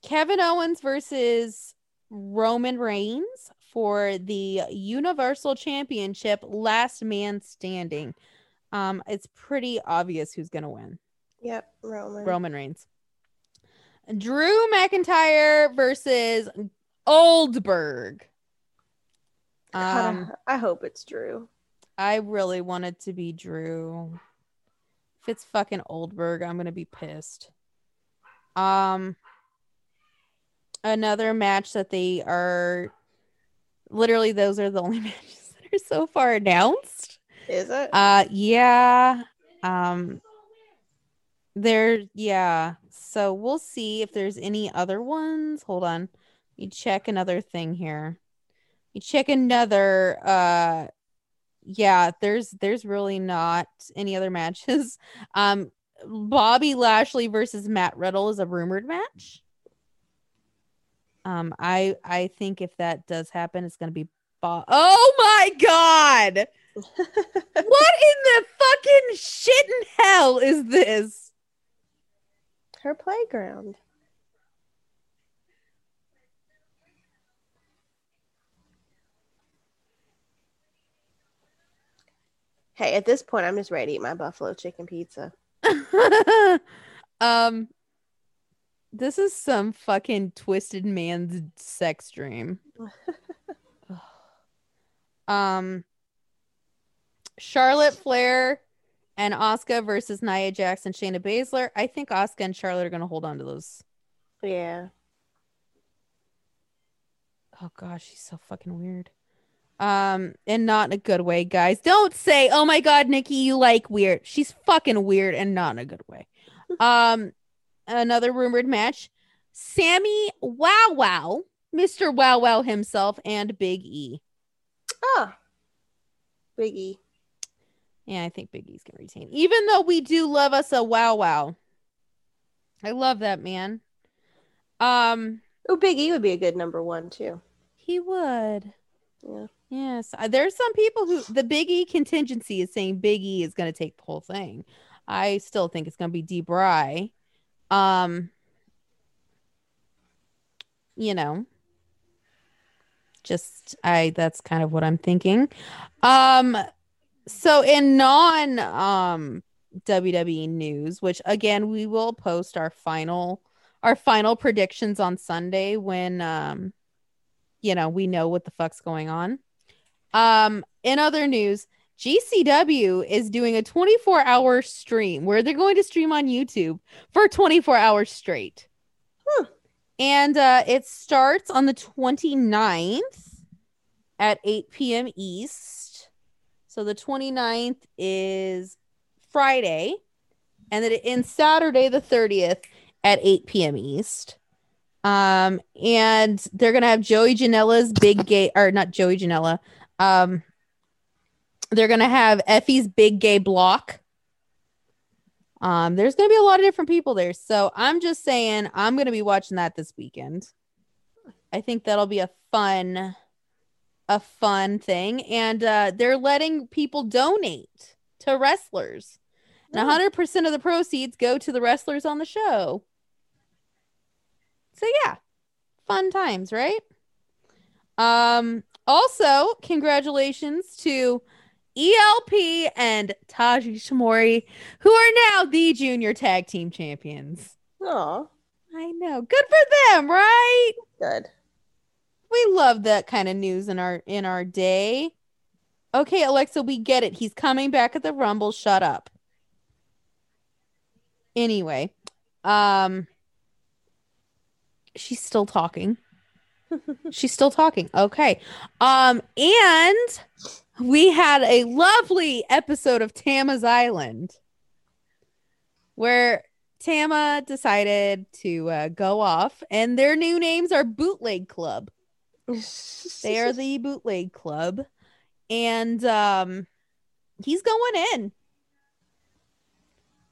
Kevin Owens versus Roman Reigns for the Universal Championship, last man standing. Um, it's pretty obvious who's going to win. Yep, Roman. Roman Reigns. Drew McIntyre versus Goldberg. Um, I hope it's Drew. I really want it to be Drew. If it's fucking Goldberg, I'm gonna be pissed. Um, another match that they are literally those are the only matches that are so far announced. Is it? Uh, yeah. Um. There, yeah. So we'll see if there's any other ones. Hold on. You check another thing here. You check another. Uh, yeah, there's there's really not any other matches. Um, Bobby Lashley versus Matt Riddle is a rumored match. Um, I I think if that does happen, it's gonna be. Bo- oh my God! What in the fucking shit in hell is this? Her playground. Hey, at this point, I'm just ready to eat my buffalo chicken pizza. um, this is some fucking twisted man's sex dream. um, Charlotte Flair and Asuka versus Nia Jax and Shayna Baszler. I think Asuka and Charlotte are going to hold on to those. Yeah. Oh, gosh, she's so fucking weird. Um, and not in a good way, guys. Don't say, oh my God, Nikki, you like weird. She's fucking weird and not in a good way. um, another rumored match. Sammy Wow Wow, Mister Wow Wow himself, and Big E. Oh. Big E. Yeah, I think Big E's gonna retain. Even though we do love us a Wow Wow. I love that man. Um Oh, Big E would be a good number one too. He would. Yeah. Yes, there's some people who the Big E contingency is saying Big E is going to take the whole thing. I still think it's going to be D. Bry. Um, you know, just I. That's kind of what I'm thinking. Um, so in non um W W E news, which again we will post our final our final predictions on Sunday when um. You know, we know what the fuck's going on. Um, in other news, G C W is doing a twenty-four hour stream where they're going to stream on YouTube for twenty-four hours straight. Huh. And uh, it starts on the twenty-ninth at eight p.m. East. So the twenty-ninth is Friday. And then it ends Saturday the thirtieth at eight p.m. East. Um, and they're going to have Joey Janela's Big Gay, or not Joey Janela. Um, they're going to have Effie's Big Gay Block. Um, there's going to be a lot of different people there. So I'm just saying, I'm going to be watching that this weekend. I think that'll be a fun, a fun thing. And, uh, they're letting people donate to wrestlers and a hundred percent of the proceeds go to the wrestlers on the show. So yeah, fun times, right? Um, also, congratulations to E L P and Taji Shimori, who are now the junior tag team champions. Oh, I know. Good for them, right? Good. We love that kind of news in our in our day. Okay, Alexa, we get it. He's coming back at the Rumble. Shut up. Anyway, um. She's still talking. She's still talking. Okay. Um, and we had a lovely episode of Tama's Island where Tama decided to uh, go off, and their new names are Bootleg Club. They are the Bootleg Club. And um, he's going in.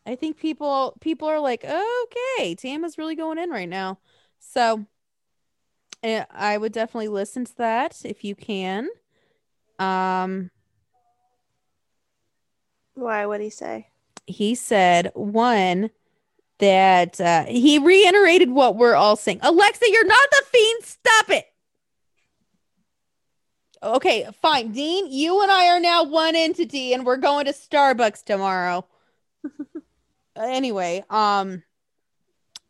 I think people people are like, okay, Tama's really going in right now. So I would definitely listen to that if you can. Um, Why? What'd he say? He said, one, that uh, he reiterated what we're all saying. Alexa, you're not the Fiend. Stop it. Okay, fine. Dean, you and I are now one entity, and we're going to Starbucks tomorrow. Anyway, um...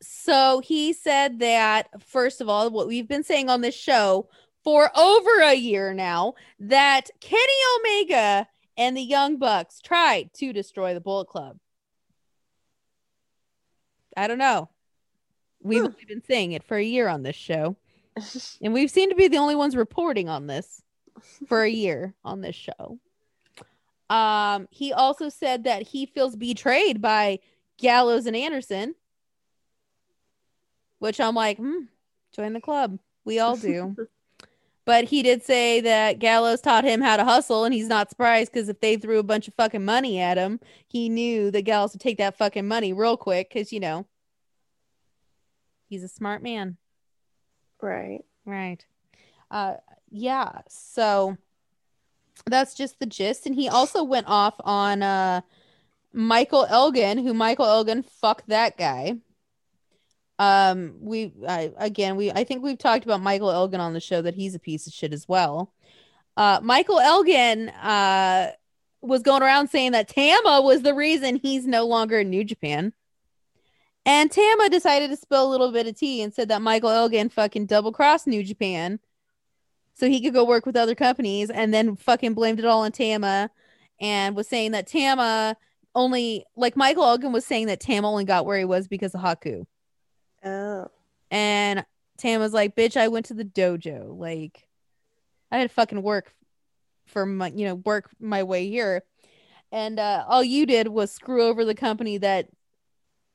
So he said that, first of all, what we've been saying on this show for over a year now, that Kenny Omega and the Young Bucks tried to destroy the Bullet Club. I don't know. We've hmm. been saying it for a year on this show. And we've seemed to be the only ones reporting on this for a year on this show. Um, he also said that he feels betrayed by Gallows and Anderson, which I'm like, hmm, join the club. We all do. But he did say that Gallows taught him how to hustle, and he's not surprised because if they threw a bunch of fucking money at him, he knew that Gallows would take that fucking money real quick because, you know, he's a smart man. Right. Right. Uh, yeah. So that's just the gist. And he also went off on uh, Michael Elgin, who Michael Elgin, fuck that guy. Um, we, I, again, we, I think we've talked about Michael Elgin on the show, that he's a piece of shit as well. Uh, Michael Elgin, uh, was going around saying that Tama was the reason he's no longer in New Japan. And Tama decided to spill a little bit of tea and said that Michael Elgin fucking double crossed New Japan so he could go work with other companies, and then fucking blamed it all on Tama and was saying that Tama only, like Michael Elgin was saying that Tama only got where he was because of Haku. Oh. And Tam was like, bitch, I went to the dojo. Like, I had to fucking work for my, you know, work my way here. And uh, all you did was screw over the company that,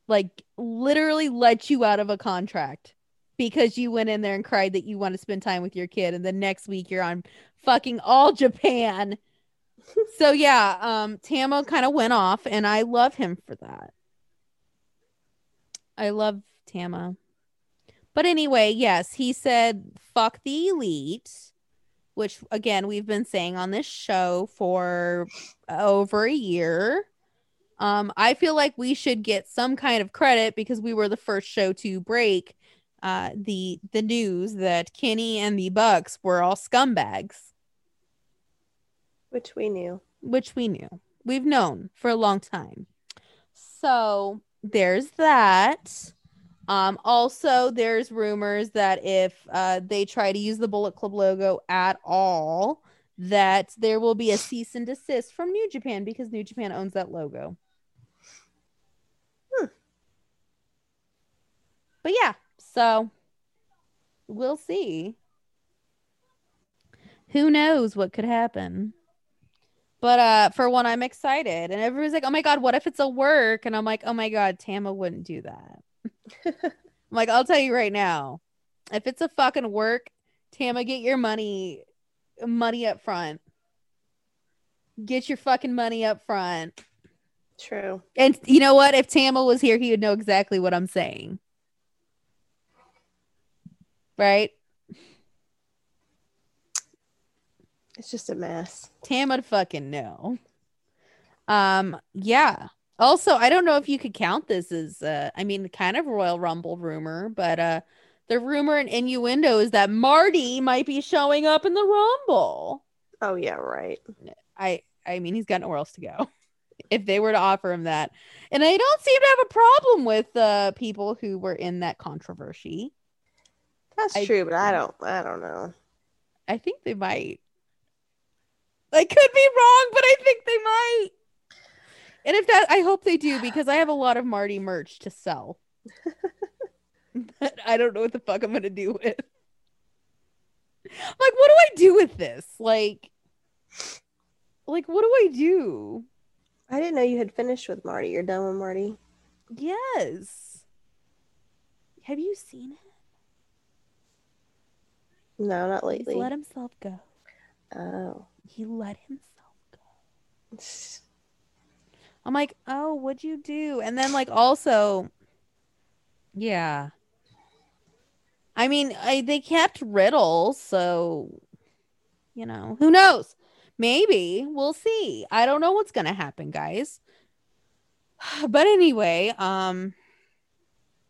like, literally let you out of a contract because you went in there and cried that you want to spend time with your kid. And the next week you're on fucking All Japan. So, yeah, um, Tama kind of went off, and I love him for that. I love Tama. But anyway, yes, he said fuck the elite, which again we've been saying on this show for over a year. um I feel like we should get some kind of credit because we were the first show to break uh the the news that Kenny and the Bucks were all scumbags, which we knew which we knew we've known for a long time. So there's that. Um, also, there's rumors that if uh, they try to use the Bullet Club logo at all, that there will be a cease and desist from New Japan because New Japan owns that logo. Hmm. But yeah, so we'll see. Who knows what could happen? But uh, for one, I'm excited. And everybody's like, oh my God, what if it's a work? And I'm like, oh my God, Tama wouldn't do that. I'm like, I'll tell you right now, if it's a fucking work, Tama, get your money money up front. Get your fucking money up front. True. And you know what, if Tama was here, he would know exactly what I'm saying, right? It's just a mess. Tama'd fucking know. Um yeah. Also, I don't know if you could count this as, uh, I mean, kind of Royal Rumble rumor, but uh, the rumor and innuendo is that Marty might be showing up in the Rumble. Oh, yeah, right. I, I mean, he's got nowhere else to go if they were to offer him that. And I don't seem to have a problem with uh, people who were in that controversy. That's I, true, but I don't, I don't know. I think they might. I could be wrong, but I think they might. And if that, I hope they do, because I have a lot of Marty merch to sell. But I don't know what the fuck I'm going to do with. Like, what do I do with this? Like, like, what do I do? I didn't know you had finished with Marty. You're done with Marty? Yes. Have you seen it? No, not lately. He's let himself go. Oh. He let himself go. I'm like, oh, what'd you do? And then, like, also, yeah. I mean, I, they kept Riddle, so, you know, who knows? Maybe. We'll see. I don't know what's going to happen, guys. But anyway, um,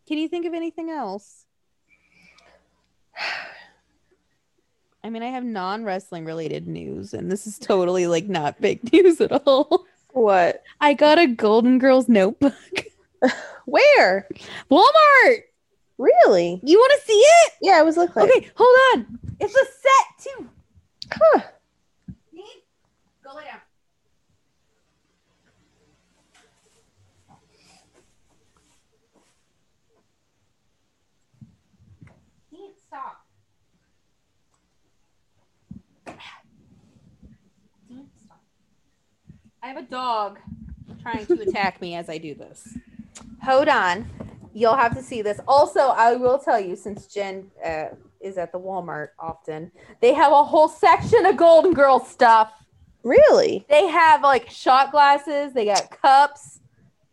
can you think of anything else? I mean, I have non-wrestling related news, and this is totally, like, not big news at all. What? I got a Golden Girls notebook. Where? Walmart. Really? You want to see it? Yeah, it was look like. Okay, hold on. It's a set too. Huh. Go lay down. Can't stop. I have a dog trying to attack me as I do this. Hold on. You'll have to see this. Also, I will tell you, since Jen uh, is at the Walmart often, they have a whole section of Golden Girl stuff. Really? They have like shot glasses. They got cups.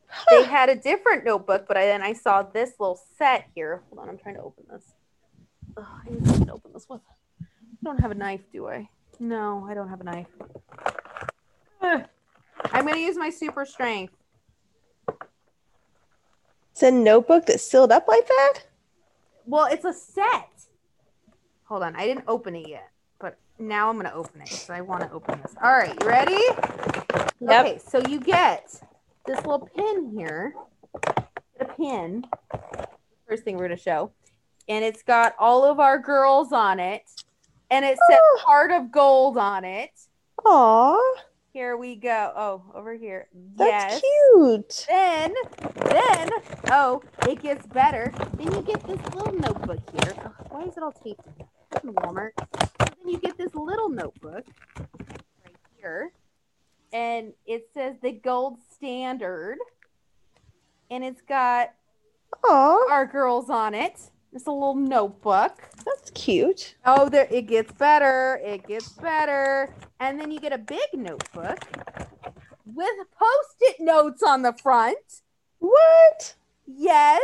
Huh. They had a different notebook, but I, then I saw this little set here. Hold on. I'm trying to open this. Oh, I need to open this one. I don't have a knife, do I? No, I don't have a knife. I'm going to use my super strength. It's a notebook that's sealed up like that? Well, it's a set. Hold on. I didn't open it yet, but now I'm going to open it because I want to open this. All right. You ready? Yep. Okay. So you get this little pin here. The pin. First thing we're going to show. And it's got all of our girls on it. And it said oh. Heart of Gold on it. Aww. Here we go. Oh, over here. That's yes. cute. Then, then, oh, it gets better. Then you get this little notebook here. Oh, why is it all taped in Walmart? Then you get this little notebook right here. And it says the gold standard. And it's got Aww. Our girls on it. It's a little notebook. That's cute. Oh, there it gets better. It gets better. And then you get a big notebook with post-it notes on the front. What? Yes.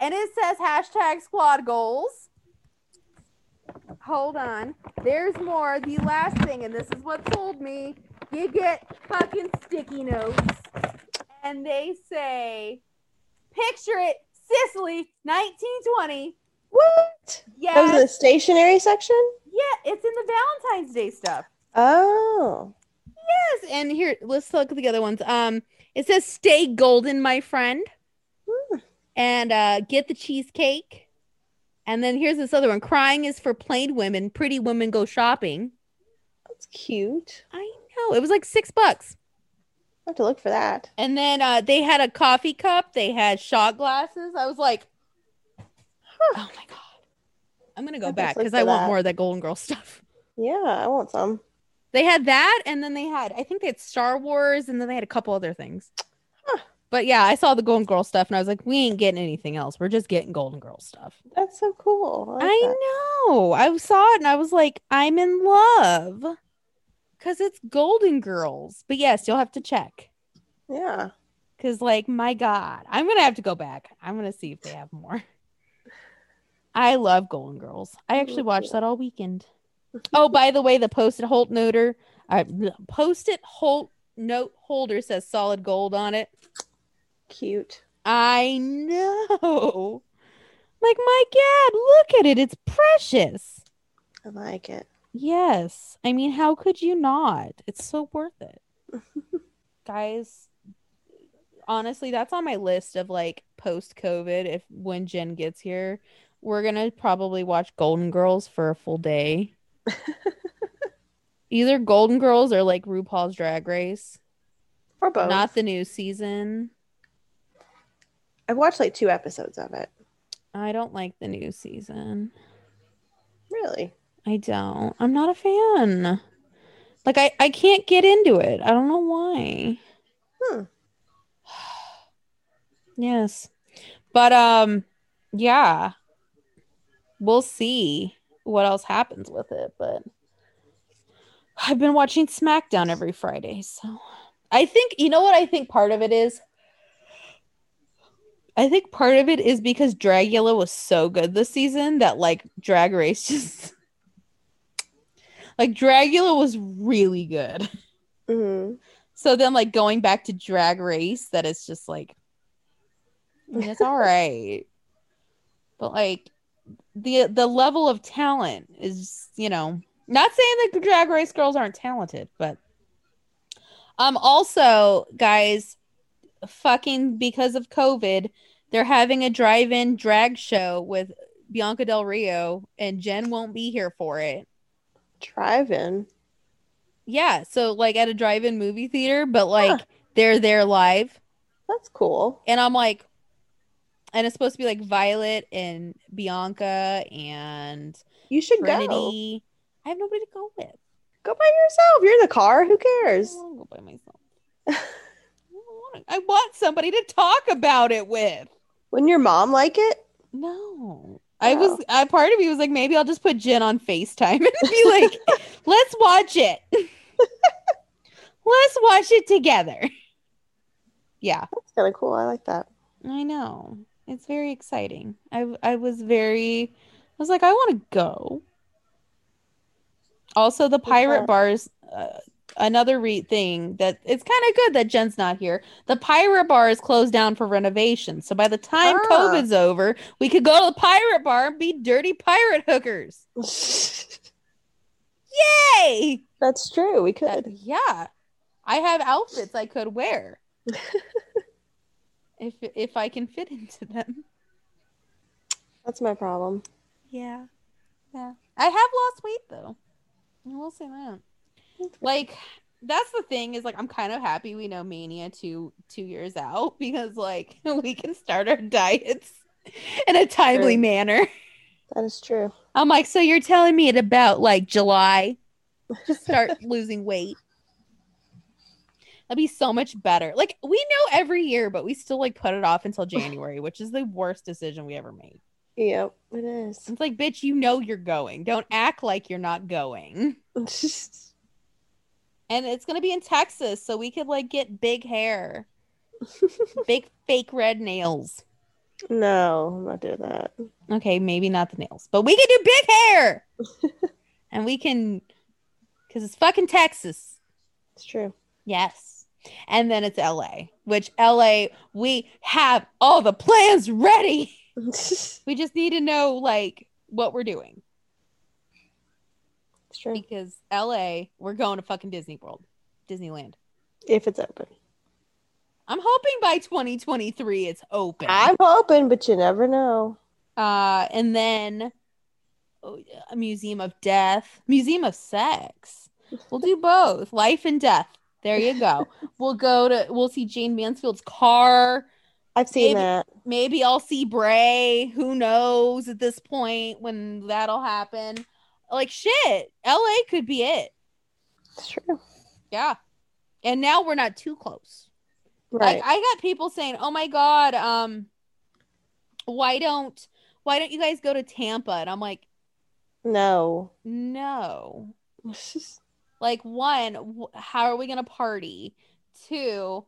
And it says hashtag squad goals. Hold on. There's more. The last thing, and this is what sold me. You get fucking sticky notes. And they say, picture it. Sicily, nineteen twenty. What? Yeah. That was in the stationery section? Yeah, it's in the Valentine's Day stuff. Oh. Yes, and here, let's look at the other ones. Um, it says, stay golden, my friend. Hmm. And uh, get the cheesecake. And then here's this other one. Crying is for plain women. Pretty women go shopping. That's cute. I know. It was like six bucks. Have to look for that. And then uh they had a coffee cup, they had shot glasses. I was like, huh. Oh my god, I'm gonna go I back because I want that. More of that Golden Girl stuff. Yeah, I want some. They had that, and then they had I think they had Star Wars, and then they had a couple other things. Huh. But yeah, I saw the Golden Girl stuff and I was like, we ain't getting anything else, we're just getting Golden Girl stuff. That's so cool. I, like I know I saw it and I was like, I'm in love. Because it's Golden Girls. But yes, you'll have to check. Yeah. Because, like, my God. I'm going to have to go back. I'm going to see if they have more. I love Golden Girls. I actually watched that all weekend. Oh, by the way, the post-it Holt noter, uh, post-it Holt note holder says solid gold on it. Cute. I know. Like, my God, look at it. It's precious. I like it. Yes. I mean, how could you not? It's so worth it. Guys, honestly, that's on my list of like post-COVID. If when Jen gets here, we're going to probably watch Golden Girls for a full day. Either Golden Girls or like RuPaul's Drag Race. Or both. Not the new season. I've watched like two episodes of it. I don't like the new season. Really? I don't. I'm not a fan. Like, I, I can't get into it. I don't know why. Hmm. Yes. But, um, yeah. We'll see what else happens with it. But I've been watching SmackDown every Friday. So I think, you know what I think part of it is? I think part of it is because Dragula was so good this season that, like, Drag Race just... Like, Dragula was really good. Mm-hmm. So then, like, going back to Drag Race, that it's just, like, I mean, it's all right. But, like, the the level of talent is, you know, not saying that Drag Race girls aren't talented, but um, also, guys, fucking because of COVID, they're having a drive-in drag show with Bianca Del Rio, and Jen won't be here for it. Drive-in, yeah, so like at a drive-in movie theater, but like huh. they're there live. That's cool. And I'm like, and it's supposed to be like Violet and Bianca and you should Trinity. Go I have nobody to go with. Go by yourself. You're in the car. Who cares? I don't want to go by myself. I don't want I want somebody to talk about it with. Wouldn't your mom like it? No. I wow. was, I, part of me was like, maybe I'll just put Jen on FaceTime and be like, let's watch it. Let's watch it together. Yeah. That's kind of cool. I like that. I know. It's very exciting. I I was very, I was like, I want to go. Also, the pirate yeah. bars, uh, another re- thing that it's kind of good that Jen's not here. The pirate bar is closed down for renovation. So by the time ah. COVID's over, we could go to the pirate bar and be dirty pirate hookers. Yay! That's true. We could. That, yeah. I have outfits I could wear. if if I can fit into them. That's my problem. Yeah. Yeah. I have lost weight, though. I will say that. Like, that's the thing is, like, I'm kind of happy we know Mania two two years out because, like, we can start our diets in a timely true. manner. That is true. I'm like, so you're telling me at about, like, July to start losing weight? That'd be so much better. Like, we know every year, but we still, like, put it off until January, which is the worst decision we ever made. Yep, it is. It's like, bitch, you know you're going. Don't act like you're not going. And it's going to be in Texas, so we could, like, get big hair. Big fake red nails. No, I'm not doing that. Okay, maybe not the nails. But we can do big hair! And we can... Because it's fucking Texas. It's true. Yes. And then it's L A. Which, L A, we have all the plans ready! We just need to know, like, what we're doing. It's true. Because L A, we're going to fucking Disney World. Disneyland. If it's open. I'm hoping by twenty twenty-three it's open. I'm hoping, but you never know. Uh, and then oh, yeah, a Museum of Death. Museum of Sex. We'll do both. Life and death. There you go. We'll go to, we'll see Jane Mansfield's car. I've seen maybe, that. Maybe I'll see Bray. Who knows at this point when that'll happen. Like, shit, L A could be it. It's true. Yeah. And now we're not too close. Right. Like, I got people saying, oh, my God, um, why don't why don't you guys go to Tampa? And I'm like, no. No. Like, one, how are we going to party? Two,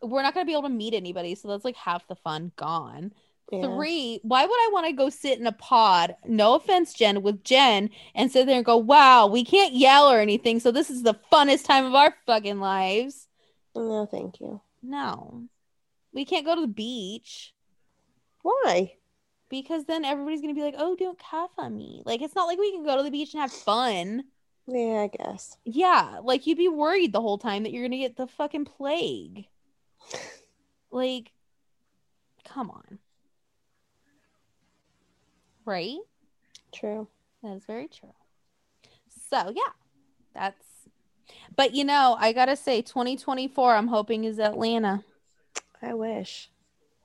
we're not going to be able to meet anybody. So that's, like, half the fun gone. Yeah. Three, why would I want to go sit in a pod, no offense, Jen, with Jen and sit there and go, wow, we can't yell or anything. So this is the funnest time of our fucking lives. No, thank you. No. We can't go to the beach. Why? Because then everybody's going to be like, oh, don't cough on me. Like, it's not like we can go to the beach and have fun. Yeah, I guess. Yeah. Like, you'd be worried the whole time that you're going to get the fucking plague. Like, come on. Right? True. That is very true. So, yeah. That's... But, you know, I gotta say, twenty twenty-four, I'm hoping is Atlanta. I wish.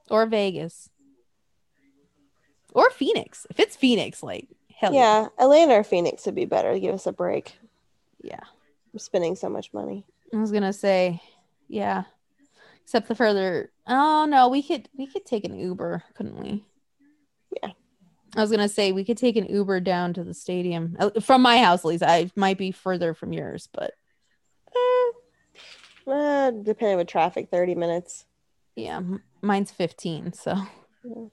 Or Vegas. Or Phoenix. If it's Phoenix, like, hell yeah. Yeah, Atlanta or Phoenix would be better. Give us a break. Yeah. I'm spending so much money. I was gonna say, yeah. Except the further... Oh, no, we could we could take an Uber, couldn't we? Yeah. I was gonna say we could take an Uber down to the stadium from my house, Lisa. I might be further from yours, but uh, uh, depending on traffic, thirty minutes. Yeah, mine's fifteen. So yeah.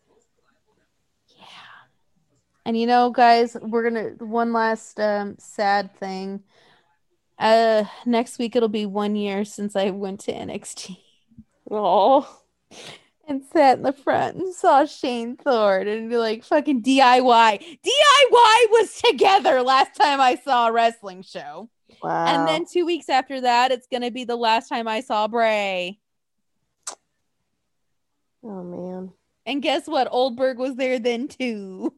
yeah. And you know, guys, we're gonna one last um, sad thing. Uh, next week it'll be one year since I went to N X T. Oh. And sat in the front and saw Shane Thorne and be like, fucking D I Y. D I Y was together last time I saw a wrestling show. Wow. And then two weeks after that, it's going to be the last time I saw Bray. Oh, man. And guess what? Oldberg was there then, too.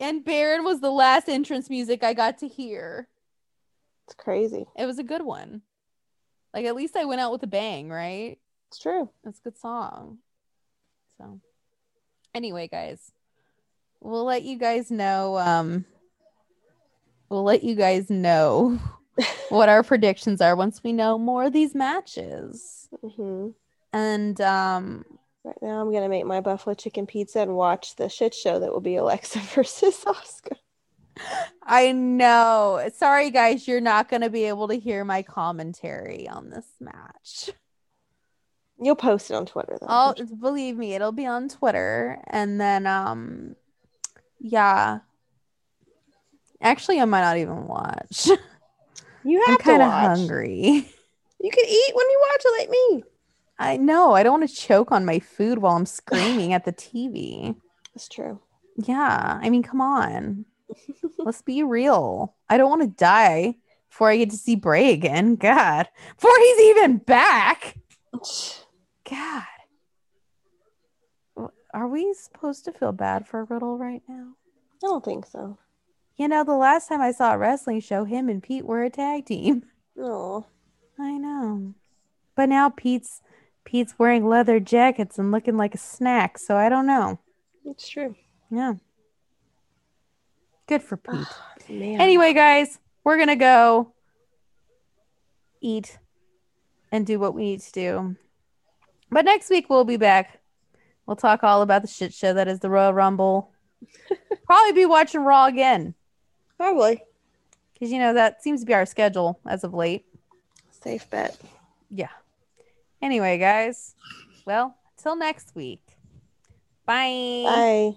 And Baron was the last entrance music I got to hear. It's crazy. It was a good one. Like, at least I went out with a bang, right? It's true. That's a good song. So anyway, guys, we'll let you guys know. Um, we'll let you guys know what our predictions are once we know more of these matches. Mm-hmm. And um, right now I'm going to make my buffalo chicken pizza and watch the shit show that will be Alexa versus Oscar. I know. Sorry, guys. You're not going to be able to hear my commentary on this match. You'll post it on Twitter, though. Oh, believe me, it'll be on Twitter. And then, um, yeah. Actually, I might not even watch. You have I'm kind of hungry. You can eat when you watch it, like me. I know. I don't want to choke on my food while I'm screaming at the T V. That's true. Yeah. I mean, come on. Let's be real. I don't want to die before I get to see Bray again. God. Before he's even back. God. Are we supposed to feel bad for Riddle right now? I don't think so. You know, the last time I saw a wrestling show, him and Pete were a tag team. Oh. I know. But now Pete's Pete's wearing leather jackets and looking like a snack, so I don't know. It's true. Yeah. Good for Pete. Oh, man. Anyway, guys, we're going to go eat and do what we need to do. But next week, we'll be back. We'll talk all about the shit show that is the Royal Rumble. Probably be watching Raw again. Probably. Because, you know, that seems to be our schedule as of late. Safe bet. Yeah. Anyway, guys, well, till next week. Bye. Bye.